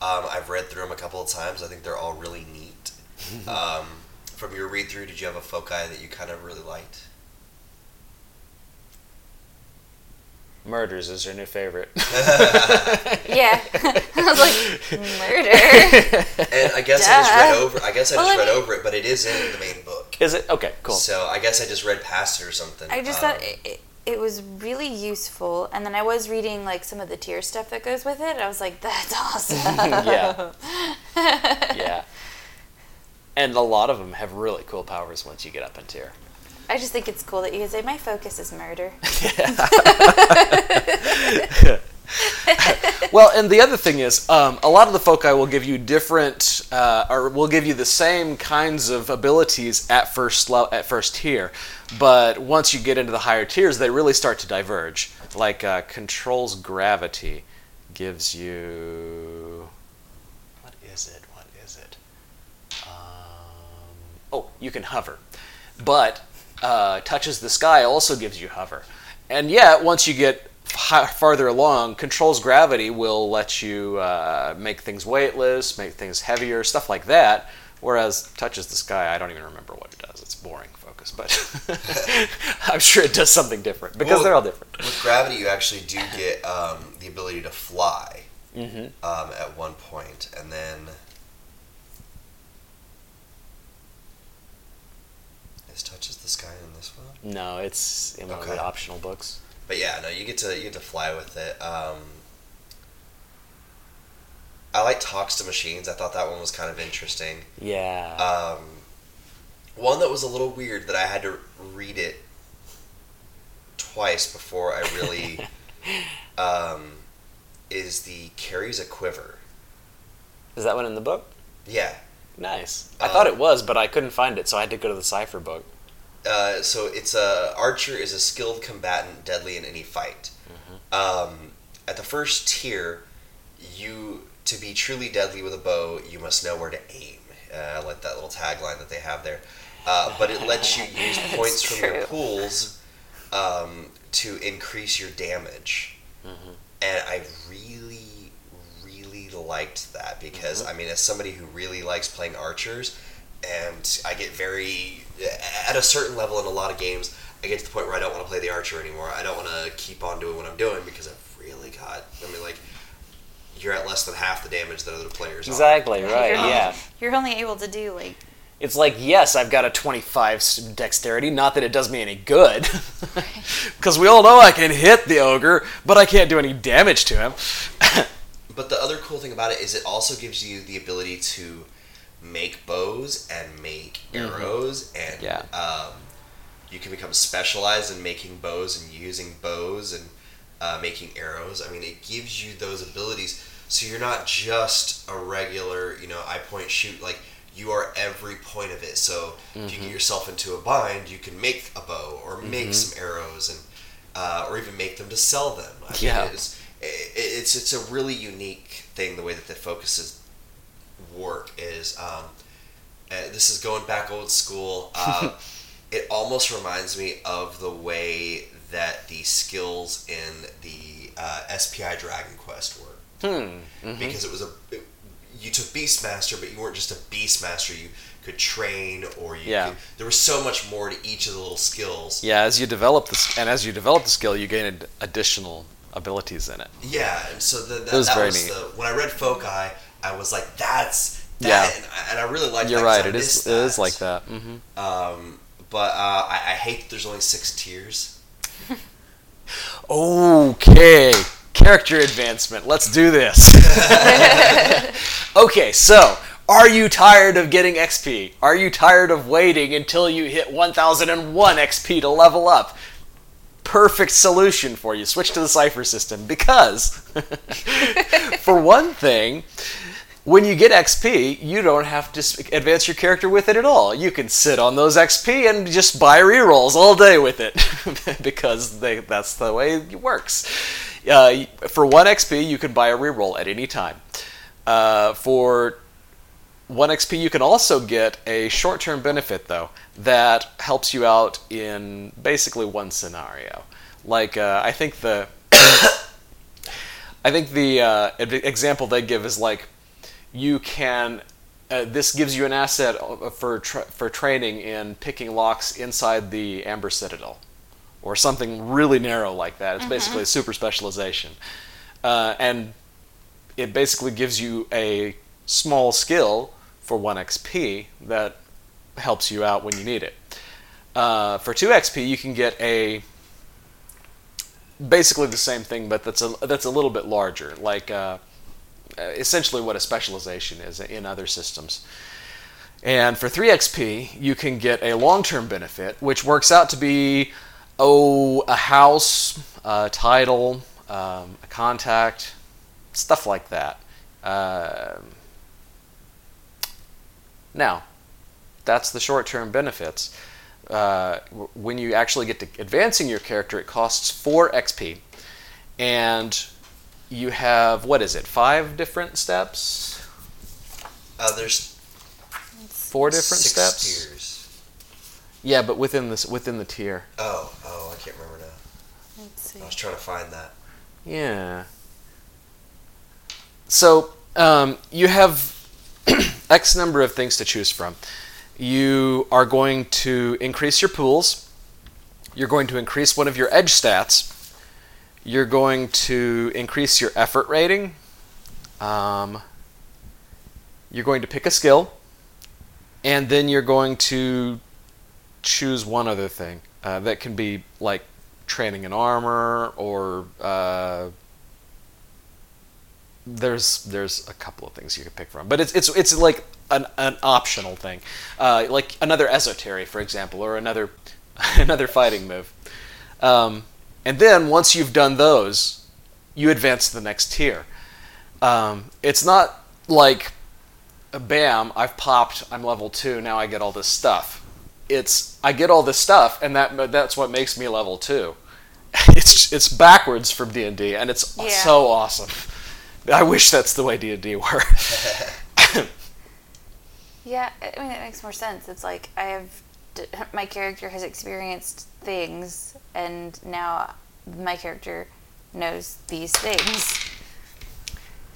Um, I've read through them a couple of times. I think they're all really neat. um, from your read-through, did you have a foci that you kind of really liked? Murders is her new favorite. Yeah. I was like, murder? And I guess Duh. I just read over I guess I well, just read I mean, over it, but it is in the main book. Is it? Okay, cool. So I guess I just read past it or something. I just um, thought it, it, it was really useful, and then I was reading like some of the tier stuff that goes with it, and I was like, that's awesome. Yeah. Yeah. And a lot of them have really cool powers once you get up in tier. I just think it's cool that you can say, my focus is murder. Yeah. Well, and the other thing is, um, a lot of the foci will give you different, uh, or will give you the same kinds of abilities at first lo- at first tier, but once you get into the higher tiers, they really start to diverge. Like, uh, controls gravity gives you... What is it? What is it? Um, oh, you can hover. But... Uh, touches the sky also gives you hover. And yet, once you get f- farther along, controls gravity will let you uh, make things weightless, make things heavier, stuff like that. Whereas touches the sky, I don't even remember what it does. It's boring focus, but I'm sure it does something different because well, they're all different. With gravity, you actually do get um, the ability to fly mm-hmm. um, at one point, and then... Touches the sky in this one? No, it's in one okay. of the optional books. But yeah, no, you get to you get to fly with it. Um, I like Talks to Machines. I thought that one was kind of interesting. Yeah. Um, one that was a little weird that I had to read it twice before I really um, is the Carries a Quiver. Is that one in the book? Yeah. Nice. I um, thought it was, but I couldn't find it, so I had to go to the Cypher book. Uh, so it's a... Archer is a skilled combatant, deadly in any fight. Mm-hmm. Um, at the first tier, you... To be truly deadly with a bow, you must know where to aim. Uh, I like that little tagline that they have there. Uh, but it lets you use points from true. your pools um, to increase your damage. Mm-hmm. And I really... liked that because mm-hmm. I mean, as somebody who really likes playing archers, and I get very at a certain level in a lot of games, I get to the point where I don't want to play the archer anymore. I don't want to keep on doing what I'm doing because I've really got I mean like you're at less than half the damage that other players exactly, are. Exactly right. You're, um, yeah, you're only able to do like it's like yes, I've got a twenty-five dexterity, not that it does me any good because we all know I can hit the ogre, but I can't do any damage to him. But the other cool thing about it is it also gives you the ability to make bows and make arrows, mm-hmm. and yeah. um, you can become specialized in making bows and using bows and uh, making arrows. I mean, it gives you those abilities, so you're not just a regular, you know, I point shoot. Like, you are every point of it. So mm-hmm. if you get yourself into a bind, you can make a bow or make mm-hmm. some arrows, and uh, or even make them to sell them. I yeah. Mean, it's, It's it's a really unique thing, the way that the focuses work is, um, uh, this is going back old school, uh, it almost reminds me of the way that the skills in the uh, S P I Dragon Quest were. Hmm. Mm-hmm. Because it was a, it, you took Beastmaster, but you weren't just a Beastmaster, you could train, or you yeah. could, there was so much more to each of the little skills. Yeah, as you develop the, and as you develop the skill, you gain an additional... abilities in it. Yeah, and so the, that it was, that very was neat. The, when I read foci, I was like, "That's that," yeah. and, I, and I really liked You're that. You're right. I it is. That. It is like that. Mm-hmm. Um, but uh, I, I hate that there's only six tiers. Okay, Character advancement. Let's do this. Okay, so are you tired of getting X P? Are you tired of waiting until you hit one thousand one X P to level up? Perfect solution for you. Switch to the Cypher system because, for one thing, when you get X P, you don't have to advance your character with it at all. You can sit on those X P and just buy rerolls all day with it because they, that's the way it works. Uh, for one X P, you can buy a reroll at any time. Uh, for one X P, you can also get a short-term benefit, though, that helps you out in basically one scenario. Like, uh, I think the, I think the uh, example they give is like, you can, uh, this gives you an asset for tra- for training in picking locks inside the Amber Citadel, or something really narrow like that. It's mm-hmm. basically a super specialization. Uh, and it basically gives you a small skill for one X P that helps you out when you need it. Uh, for two X P, you can get a basically the same thing, but that's a, that's a little bit larger. Like, uh, essentially what a specialization is in other systems. And for three X P, you can get a long-term benefit, which works out to be, oh, a house, a title, um, a contact, stuff like that. Uh, now, that's the short-term benefits. Uh, when you actually get to advancing your character, it costs four X P, and you have, what is it, five different steps? Uh, there's four different six steps. Six tiers. Yeah, but within this, within the tier. Oh, oh, I can't remember now. Let's see. I was trying to find that. Yeah. So um, you have X number of things to choose from. You are going to increase your pools. You're going to increase one of your edge stats. You're going to increase your effort rating. Um, you're going to pick a skill. And then you're going to choose one other thing. Uh, that can be like training in armor or... Uh, there's there's a couple of things you can pick from. But it's it's it's like an, an optional thing. Uh, like another esoteric, for example, or another, another fighting move. Um... And then, once you've done those, you advance to the next tier. Um, it's not like, bam, I've popped, I'm level two, now I get all this stuff. It's, I get all this stuff, and that that's what makes me level two. It's it's backwards from D and D, and it's yeah. so awesome. I wish that's the way D and D were. Yeah, I mean, that makes more sense. It's like, I have... my character has experienced things, and now my character knows these things.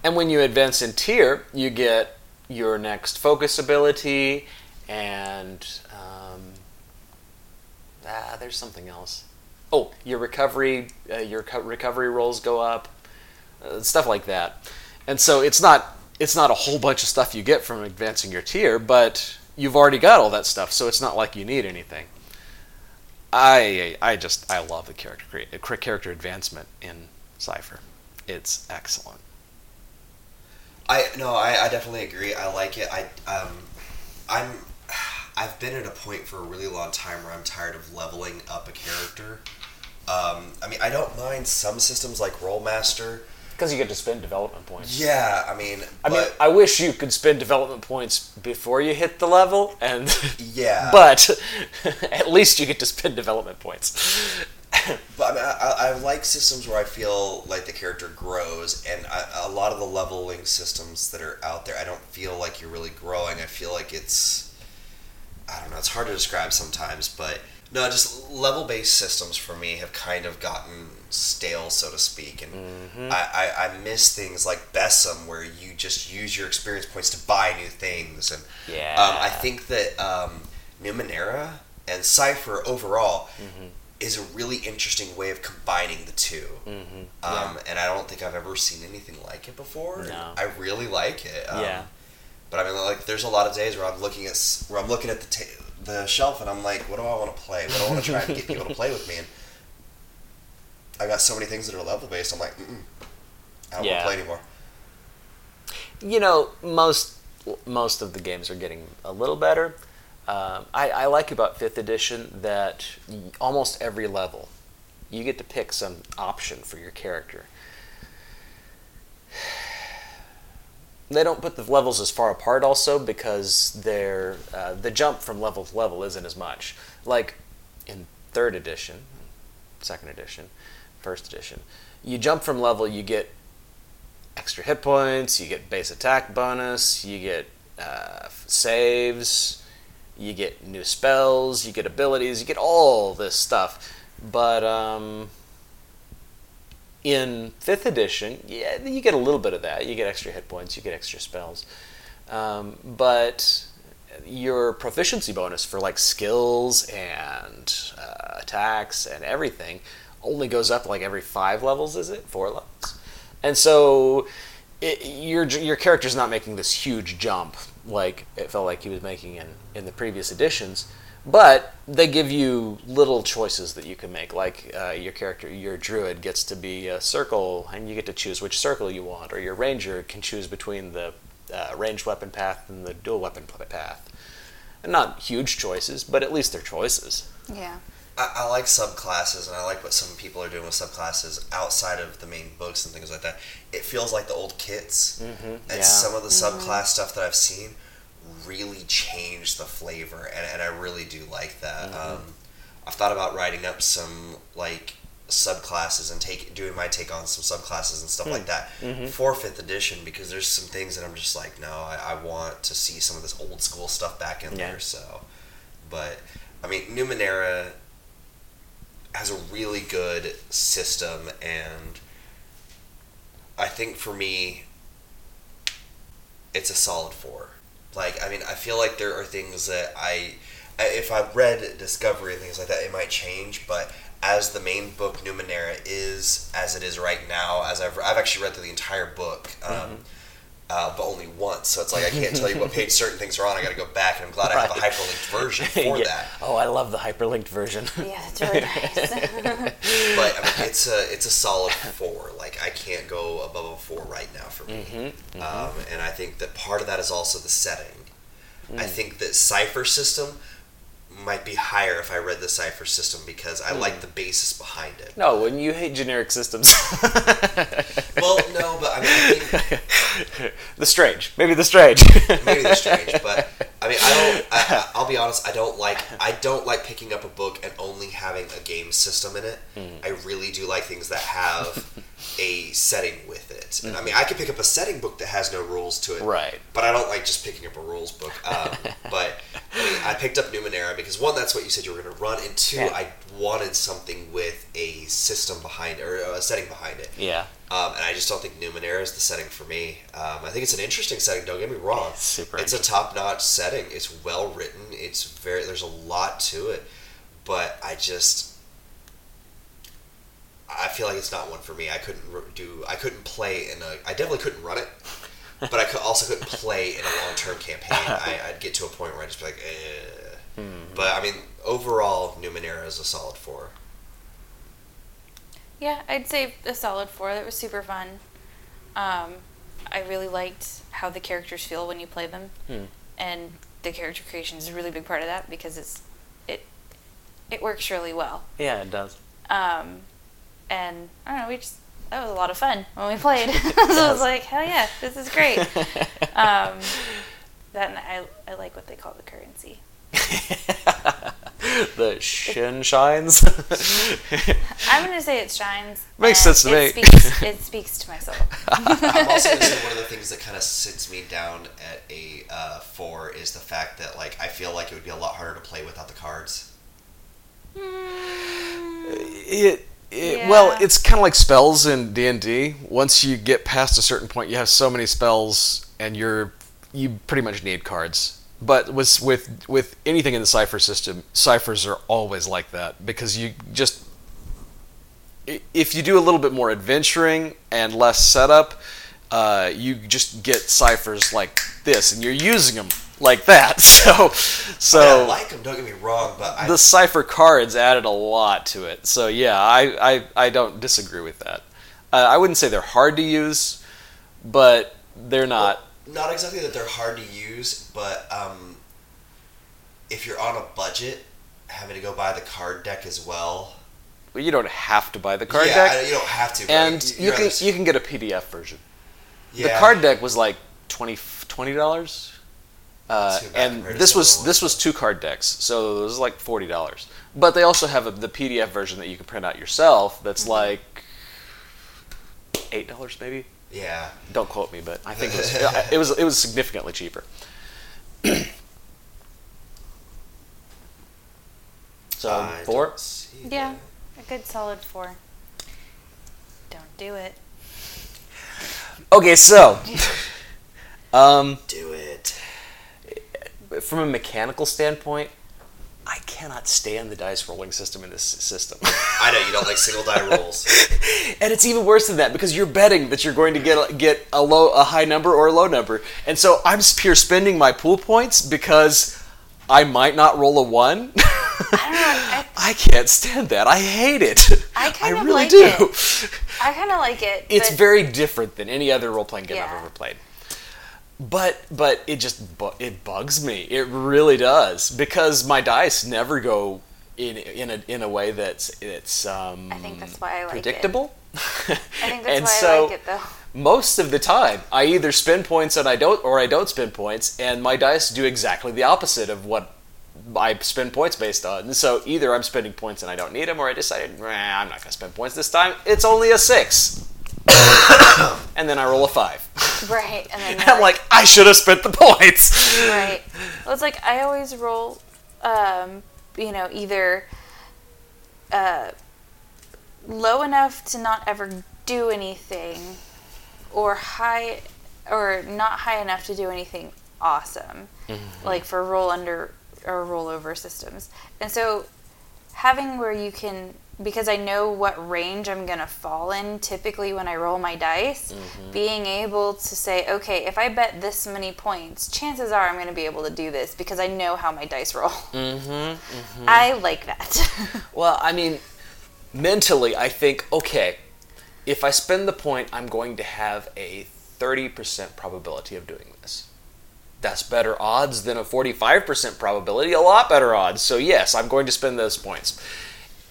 And when you advance in tier, you get your next focus ability, and um, ah, there's something else. Oh, your recovery, uh, your co- recovery rolls go up, uh, stuff like that. And so it's not it's not a whole bunch of stuff you get from advancing your tier, but you've already got all that stuff, so it's not like you need anything. I I just I love the character character advancement in Cypher. It's excellent. I no, I, I definitely agree. I like it. I um I'm I've been at a point for a really long time where I'm tired of leveling up a character. Um, I mean, I don't mind some systems like Rollmaster. Because you get to spend development points. Yeah, I mean... I but, mean, I wish you could spend development points before you hit the level, and... Yeah. But at least you get to spend development points. But I mean, I, I like systems where I feel like the character grows, and I, a lot of the leveling systems that are out there, I don't feel like you're really growing. I feel like it's... I don't know, it's hard to describe sometimes, but... No, just level-based systems for me have kind of gotten stale, so to speak, and mm-hmm. I, I, I miss things like Bessem, where you just use your experience points to buy new things, and yeah. um, I think that um, Numenera and Cypher overall mm-hmm. is a really interesting way of combining the two, mm-hmm. um, yeah. and I don't think I've ever seen anything like it before. No. I really like it. Um, yeah. But I mean, like, there's a lot of days where I'm looking at where I'm looking at the ta- the shelf, and I'm like, what do I want to play? What do I want to try and get people to play with me? And I got so many things that are level based. I'm like, mm-mm, I don't yeah. want to play anymore. You know, most most of the games are getting a little better. Um, I, I like about fifth edition that almost every level, you get to pick some option for your character. They don't put the levels as far apart also because they're, uh, the jump from level to level isn't as much. Like in third edition, second edition, first edition, you jump from level, you get extra hit points, you get base attack bonus, you get uh, saves, you get new spells, you get abilities, you get all this stuff. But um, in fifth edition, yeah, you get a little bit of that. You get extra hit points, you get extra spells. Um, but your proficiency bonus for like skills and uh, attacks and everything only goes up like every five levels, is it? Four levels? And so it, your your character's not making this huge jump like it felt like he was making in, in the previous editions. But they give you little choices that you can make, like uh, your character, your druid gets to be a circle, and you get to choose which circle you want, or your ranger can choose between the uh, ranged weapon path and the dual weapon path. And not huge choices, but at least they're choices. Yeah. I, I like subclasses, and I like what some people are doing with subclasses outside of the main books and things like that. It feels like the old kits, mm-hmm. and yeah. some of the mm-hmm. subclass stuff that I've seen really change the flavor, and, and I really do like that. Mm-hmm. Um, I've thought about writing up some like subclasses and take doing my take on some subclasses and stuff mm-hmm. like that mm-hmm. for fifth edition, because there's some things that I'm just like, no, I, I want to see some of this old school stuff back in yeah. there. So, but I mean, Numenera has a really good system, and I think for me, it's a solid four. Like, I mean, I feel like there are things that I, if I read Discovery and things like that, it might change, but as the main book, Numenera is as it is right now, as I've I've actually read through the entire book, um, mm-hmm. uh, but only once, so it's like I can't tell you what page certain things are on, I gotta go back, and I'm glad right. I have the hyperlinked version for yeah. that. Oh, I love the hyperlinked version. Yeah, that's really nice. But, I mean, it's a, it's a solid four. Like, I can't go above a four right now for me. Mm-hmm. Mm-hmm. Um, and I think that part of that is also the setting. Mm. I think that Cypher system might be higher if I read the Cypher system, because I mm. like the basis behind it. No, when you hate generic systems. Well, no, but I mean... I think, the Strange. Maybe the Strange. Maybe the Strange, but I mean, I don't... I, I'll be honest, I don't like... I don't like picking up a book and only having a game system in it. Mm. I really do like things that have a setting with it. Mm-hmm. And I mean, I could pick up a setting book that has no rules to it. Right. But I don't like just picking up a rules book. Um, but... I mean, I picked up Numenera because, one, that's what you said you were going to run, and two, yeah. I wanted something with a system behind it, or a setting behind it. Yeah. Um, and I just don't think Numenera is the setting for me. Um, I think it's an interesting setting, don't get me wrong. It's super It's a top-notch setting. It's well-written. It's very. There's a lot to it. But I just... I feel like it's not one for me. I couldn't do... I couldn't play in a... I definitely couldn't run it. But I also couldn't play in a long-term campaign. I, I'd get to a point where I'd just be like, eh. Mm-hmm. But, I mean, overall, Numenera is a solid four. Yeah, I'd say a solid four. That was super fun. Um, I really liked how the characters feel when you play them. Mm. And the character creation is a really big part of that, because it's it it works really well. Yeah, it does. Um, and, I don't know, we just... That was a lot of fun when we played. So I was like, hell yeah, this is great. Um, that and I, I like what they call the currency. The shin shines? I'm going to say it shines. Makes sense to me. Speaks, it speaks to my soul. I'm also going to say one of the things that kind of sits me down at a uh, four is the fact that like I feel like it would be a lot harder to play without the cards. Mm. It... It, yeah. Well, it's kind of like spells in D and D. Once you get past a certain point, you have so many spells, and you're you pretty much need cards. But with with with anything in the cipher system, ciphers are always like that, because you just if you do a little bit more adventuring and less setup, uh, you just get ciphers like this, and you're using them like that. So, so I, mean, I like them. Don't get me wrong, but I... the cipher cards added a lot to it. So yeah, I, I, I don't disagree with that. Uh, I wouldn't say they're hard to use, but they're not. Well, not exactly that they're hard to use, but um, if you're on a budget, having to go buy the card deck as well. Well, you don't have to buy the card yeah, deck. Yeah, you don't have to. And you, you can others. you can get a P D F version. Yeah. The card deck was like twenty dollars, uh, and this was this was two card decks, so it was like forty dollars. But they also have a, the P D F version that you can print out yourself. That's like eight dollars, maybe. Yeah. Don't quote me, but I think it was it was, it was significantly cheaper. So four. Yeah. A good solid four. Don't do it. Okay, so. um, do it. From a mechanical standpoint, I cannot stand the dice rolling system in this system. I know, you don't like single die rolls. And it's even worse than that, because you're betting that you're going to get a, get a low, a high number or a low number. And so I'm pure spending my pool points because I might not roll a one. I, don't know, I, I can't stand that. I hate it. I kind of really like do. It. I kind of like it. It's very different than any other role-playing game yeah. I've ever played. But but it just bu- it bugs me. It really does, because my dice never go in in a in a way that's it's um I think that's why I like predictable. It. I think that's and why so, I like it though. Most of the time, I either spend points and I don't, or I don't spend points, and my dice do exactly the opposite of what I spend points based on. So either I'm spending points and I don't need them, or I decided, nah, I'm not going to spend points this time. It's only a six. And then I roll a five. Right. And, then and I'm like, like I should have spent the points. Right. Well, it's like I always roll, um, you know, either uh, low enough to not ever do anything, or high, or not high enough to do anything awesome. Mm-hmm. Like for roll under... or rollover systems. And so having where you can, because I know what range I'm going to fall in typically when I roll my dice, mm-hmm. being able to say, okay, if I bet this many points, chances are I'm going to be able to do this because I know how my dice roll. Mm-hmm, mm-hmm. I like that. Well, I mean, mentally I think, okay, if I spend the point, I'm going to have a thirty percent probability of doing this. That's better odds than a forty-five percent probability, a lot better odds. So yes, I'm going to spend those points.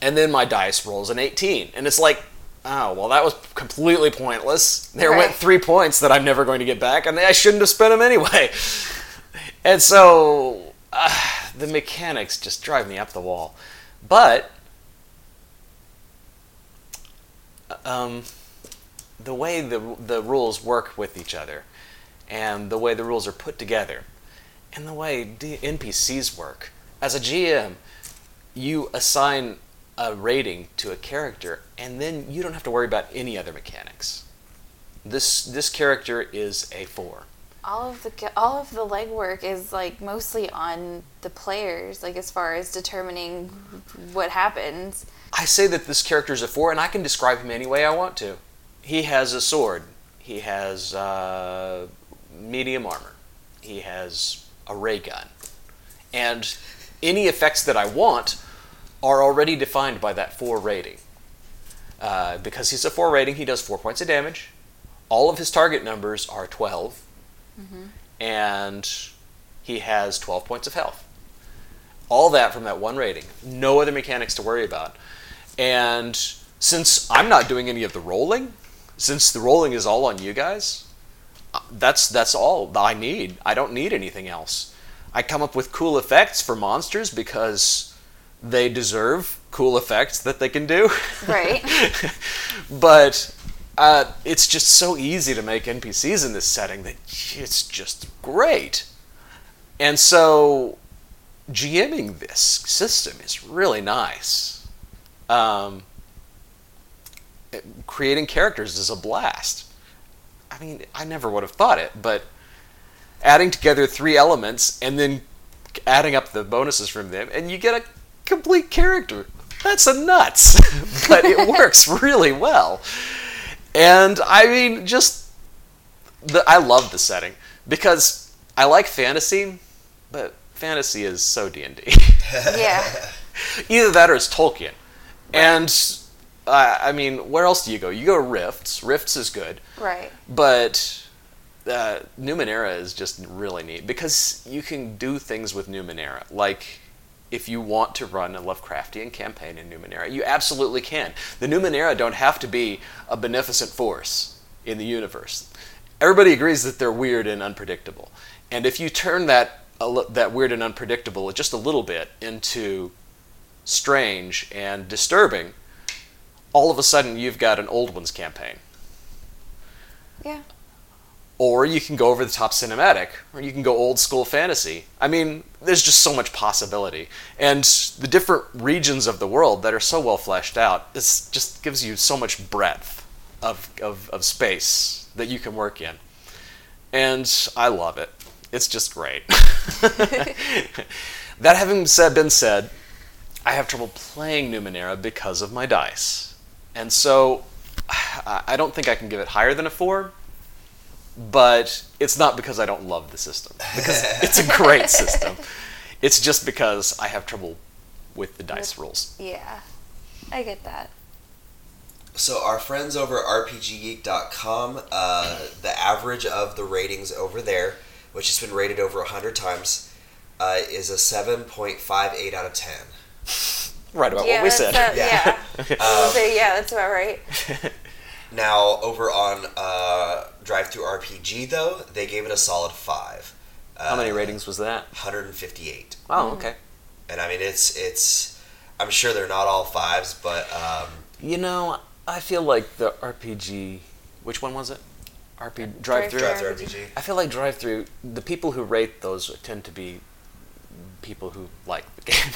And then my dice rolls an eighteen. And it's like, oh, well, that was completely pointless. There right. went three points that I'm never going to get back, and I shouldn't have spent them anyway. And so uh, the mechanics just drive me up the wall. But um, the way the the rules work with each other, and the way the rules are put together, and the way the N P Cs work. As a G M, you assign a rating to a character, and then you don't have to worry about any other mechanics. This this character is a four. All of the all of the legwork is like mostly on the players, like as far as determining what happens. I say that this character is a four, and I can describe him any way I want to. He has a sword. He has. Uh, medium armor. He has a ray gun. And any effects that I want are already defined by that four rating. Uh, because he's a four rating, he does four points of damage. All of his target numbers are twelve. Mm-hmm. And he has twelve points of health. All that from that one rating. No other mechanics to worry about. And since I'm not doing any of the rolling, since the rolling is all on you guys... That's that's all I need. I don't need anything else. I come up with cool effects for monsters because they deserve cool effects that they can do. Right. But uh, it's just so easy to make N P Cs in this setting that it's just great. And so GMing this system is really nice. Um, creating characters is a blast. I mean, I never would have thought it, but adding together three elements and then adding up the bonuses from them, and you get a complete character. That's a nuts, but it works really well. And I mean, just the, I love the setting because I like fantasy, but fantasy is so D and D. Yeah. Either that or it's Tolkien, right. And. uh, I mean, where else do you go? You go to Rifts. Rifts is good. Right. But uh, Numenera is just really neat because you can do things with Numenera. Like, if you want to run a Lovecraftian campaign in Numenera, you absolutely can. The Numenera don't have to be a beneficent force in the universe. Everybody agrees that they're weird and unpredictable. And if you turn that that weird and unpredictable just a little bit into strange and disturbing, all of a sudden you've got an Old Ones campaign. Yeah. Or you can go over the top cinematic, or you can go old school fantasy. I mean, there's just so much possibility. And the different regions of the world that are so well fleshed out, it just gives you so much breadth of, of, of space that you can work in. And I love it. It's just great. That having said, been said, I have trouble playing Numenera because of my dice. And so I don't think I can give it higher than a four, but it's not because I don't love the system, because it's a great system. It's just because I have trouble with the dice rolls. Yeah, I get that. So our friends over at R P G Geek dot com, uh, the average of the ratings over there, which has been rated over one hundred times, uh, is a seven point five eight out of ten. Right about yeah, what we said. That, yeah. Yeah. um, so, yeah, that's about right. Now, over on uh, Drive Thru R P G, though, they gave it a solid five. Uh, How many ratings was that? one hundred fifty-eight. Oh, okay. And I mean, it's, it's, I'm sure they're not all fives, but... Um, you know, I feel like the R P G, which one was it? R P G, drive-thru. Drive-thru R P G. I feel like drive-thru, the people who rate those tend to be people who like the game.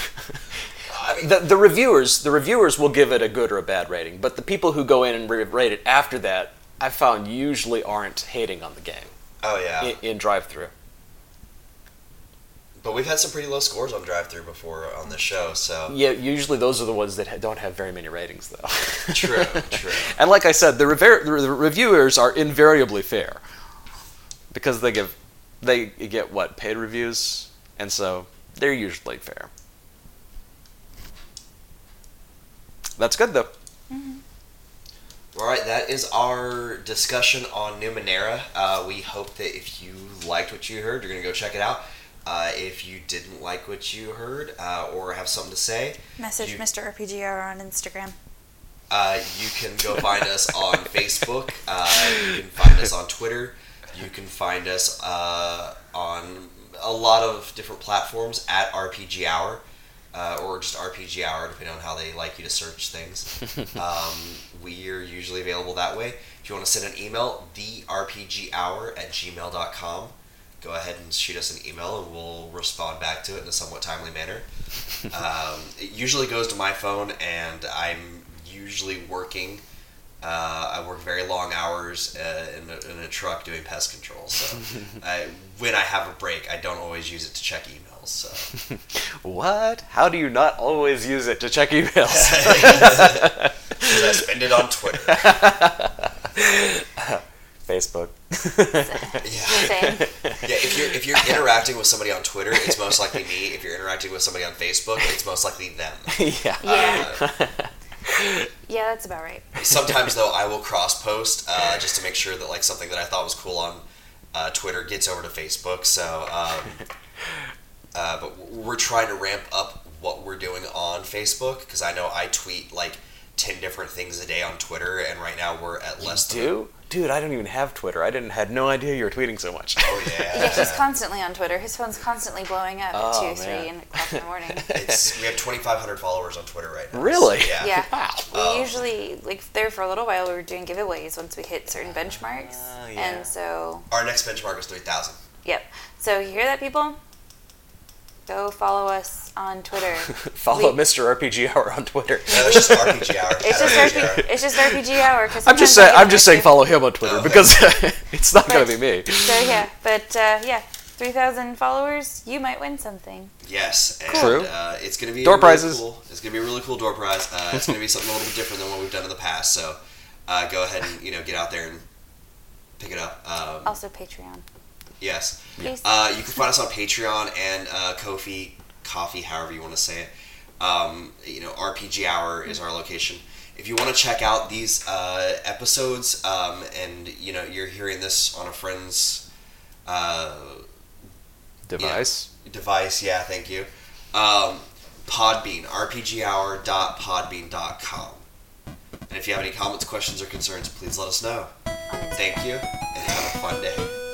I mean, the, the reviewers, the reviewers will give it a good or a bad rating, but the people who go in and rate it after that, I found usually aren't hating on the game. Oh yeah. In, in drive-thru. But we've had some pretty low scores on drive-thru before on the show, so... Yeah, usually those are the ones that ha- don't have very many ratings, though. True, true. And like I said, the, rever- the reviewers are invariably fair. Because they give... They get, what, paid reviews? And so, they're usually fair. That's good, though. Mm-hmm. All right, that is our discussion on Numenera. Uh, we hope that if you liked what you heard, you're going to go check it out. Uh, if you didn't like what you heard uh, or have something to say... Message you, Mister R P G R on Instagram. Uh, you can go find us on Facebook. Uh, you can find us on Twitter. You can find us uh, on a lot of different platforms at R P G Hour uh, or just R P G Hour, depending on how they like you to search things. Um, we are usually available that way. If you want to send an email, the r p g hour at gmail dot com. Go ahead and shoot us an email and we'll respond back to it in a somewhat timely manner. Um, it usually goes to my phone and I'm usually working. Uh, I work very long hours uh, in, a, in a truck doing pest control. So I, when I have a break, I don't always use it to check emails. So. What? How do you not always use it to check emails? Because I spend it on Twitter. Facebook. Yeah. Yeah. If you're if you're interacting with somebody on Twitter, it's most likely me. If you're interacting with somebody on Facebook, it's most likely them. Yeah. Uh, yeah. Yeah, that's about right. Sometimes though, I will cross post uh, just to make sure that like something that I thought was cool on uh, Twitter gets over to Facebook. So, um, uh, but we're trying to ramp up what we're doing on Facebook because I know I tweet like ten different things a day on Twitter, and right now we're at less. You do? Than Dude, I don't even have Twitter. I didn't had no idea you were tweeting so much. Oh, yeah. Yeah, he's constantly on Twitter. His phone's constantly blowing up oh, at two, man. three in the, clock in the morning. It's, we have twenty-five hundred followers on Twitter right now. Really? So, yeah. Yeah. Wow. We um, usually, like, there for a little while, we were doing giveaways once we hit certain benchmarks. Uh, yeah. And so... Our next benchmark is three thousand. Yep. So you hear that, people? Go follow us on Twitter. Follow we, Mister R P G Hour on Twitter. No, it's just R P G Hour. It's just R P G. It's just R P G Hour. I'm just saying. I'm just saying. Follow him on Twitter oh, because it's not going to be me. So yeah, but uh, yeah, three thousand followers, you might win something. Yes, and, true. Uh, it's going to be door really prizes. Cool. It's going to be a really cool door prize. Uh, it's going to be something a little bit different than what we've done in the past. So uh, go ahead and you know get out there and pick it up. Um, also, Patreon. Yes. Uh, you can find us on Patreon and uh, Ko-fi, Ko-fi, however you want to say it. Um, you know, R P G Hour is our location. If you want to check out these uh, episodes, um, and you know you're hearing this on a friend's uh, device, you know, device, yeah, thank you. Um, Podbean, r p g hour dot podbean dot com. And if you have any comments, questions, or concerns, please let us know. Thank you, and have a fun day.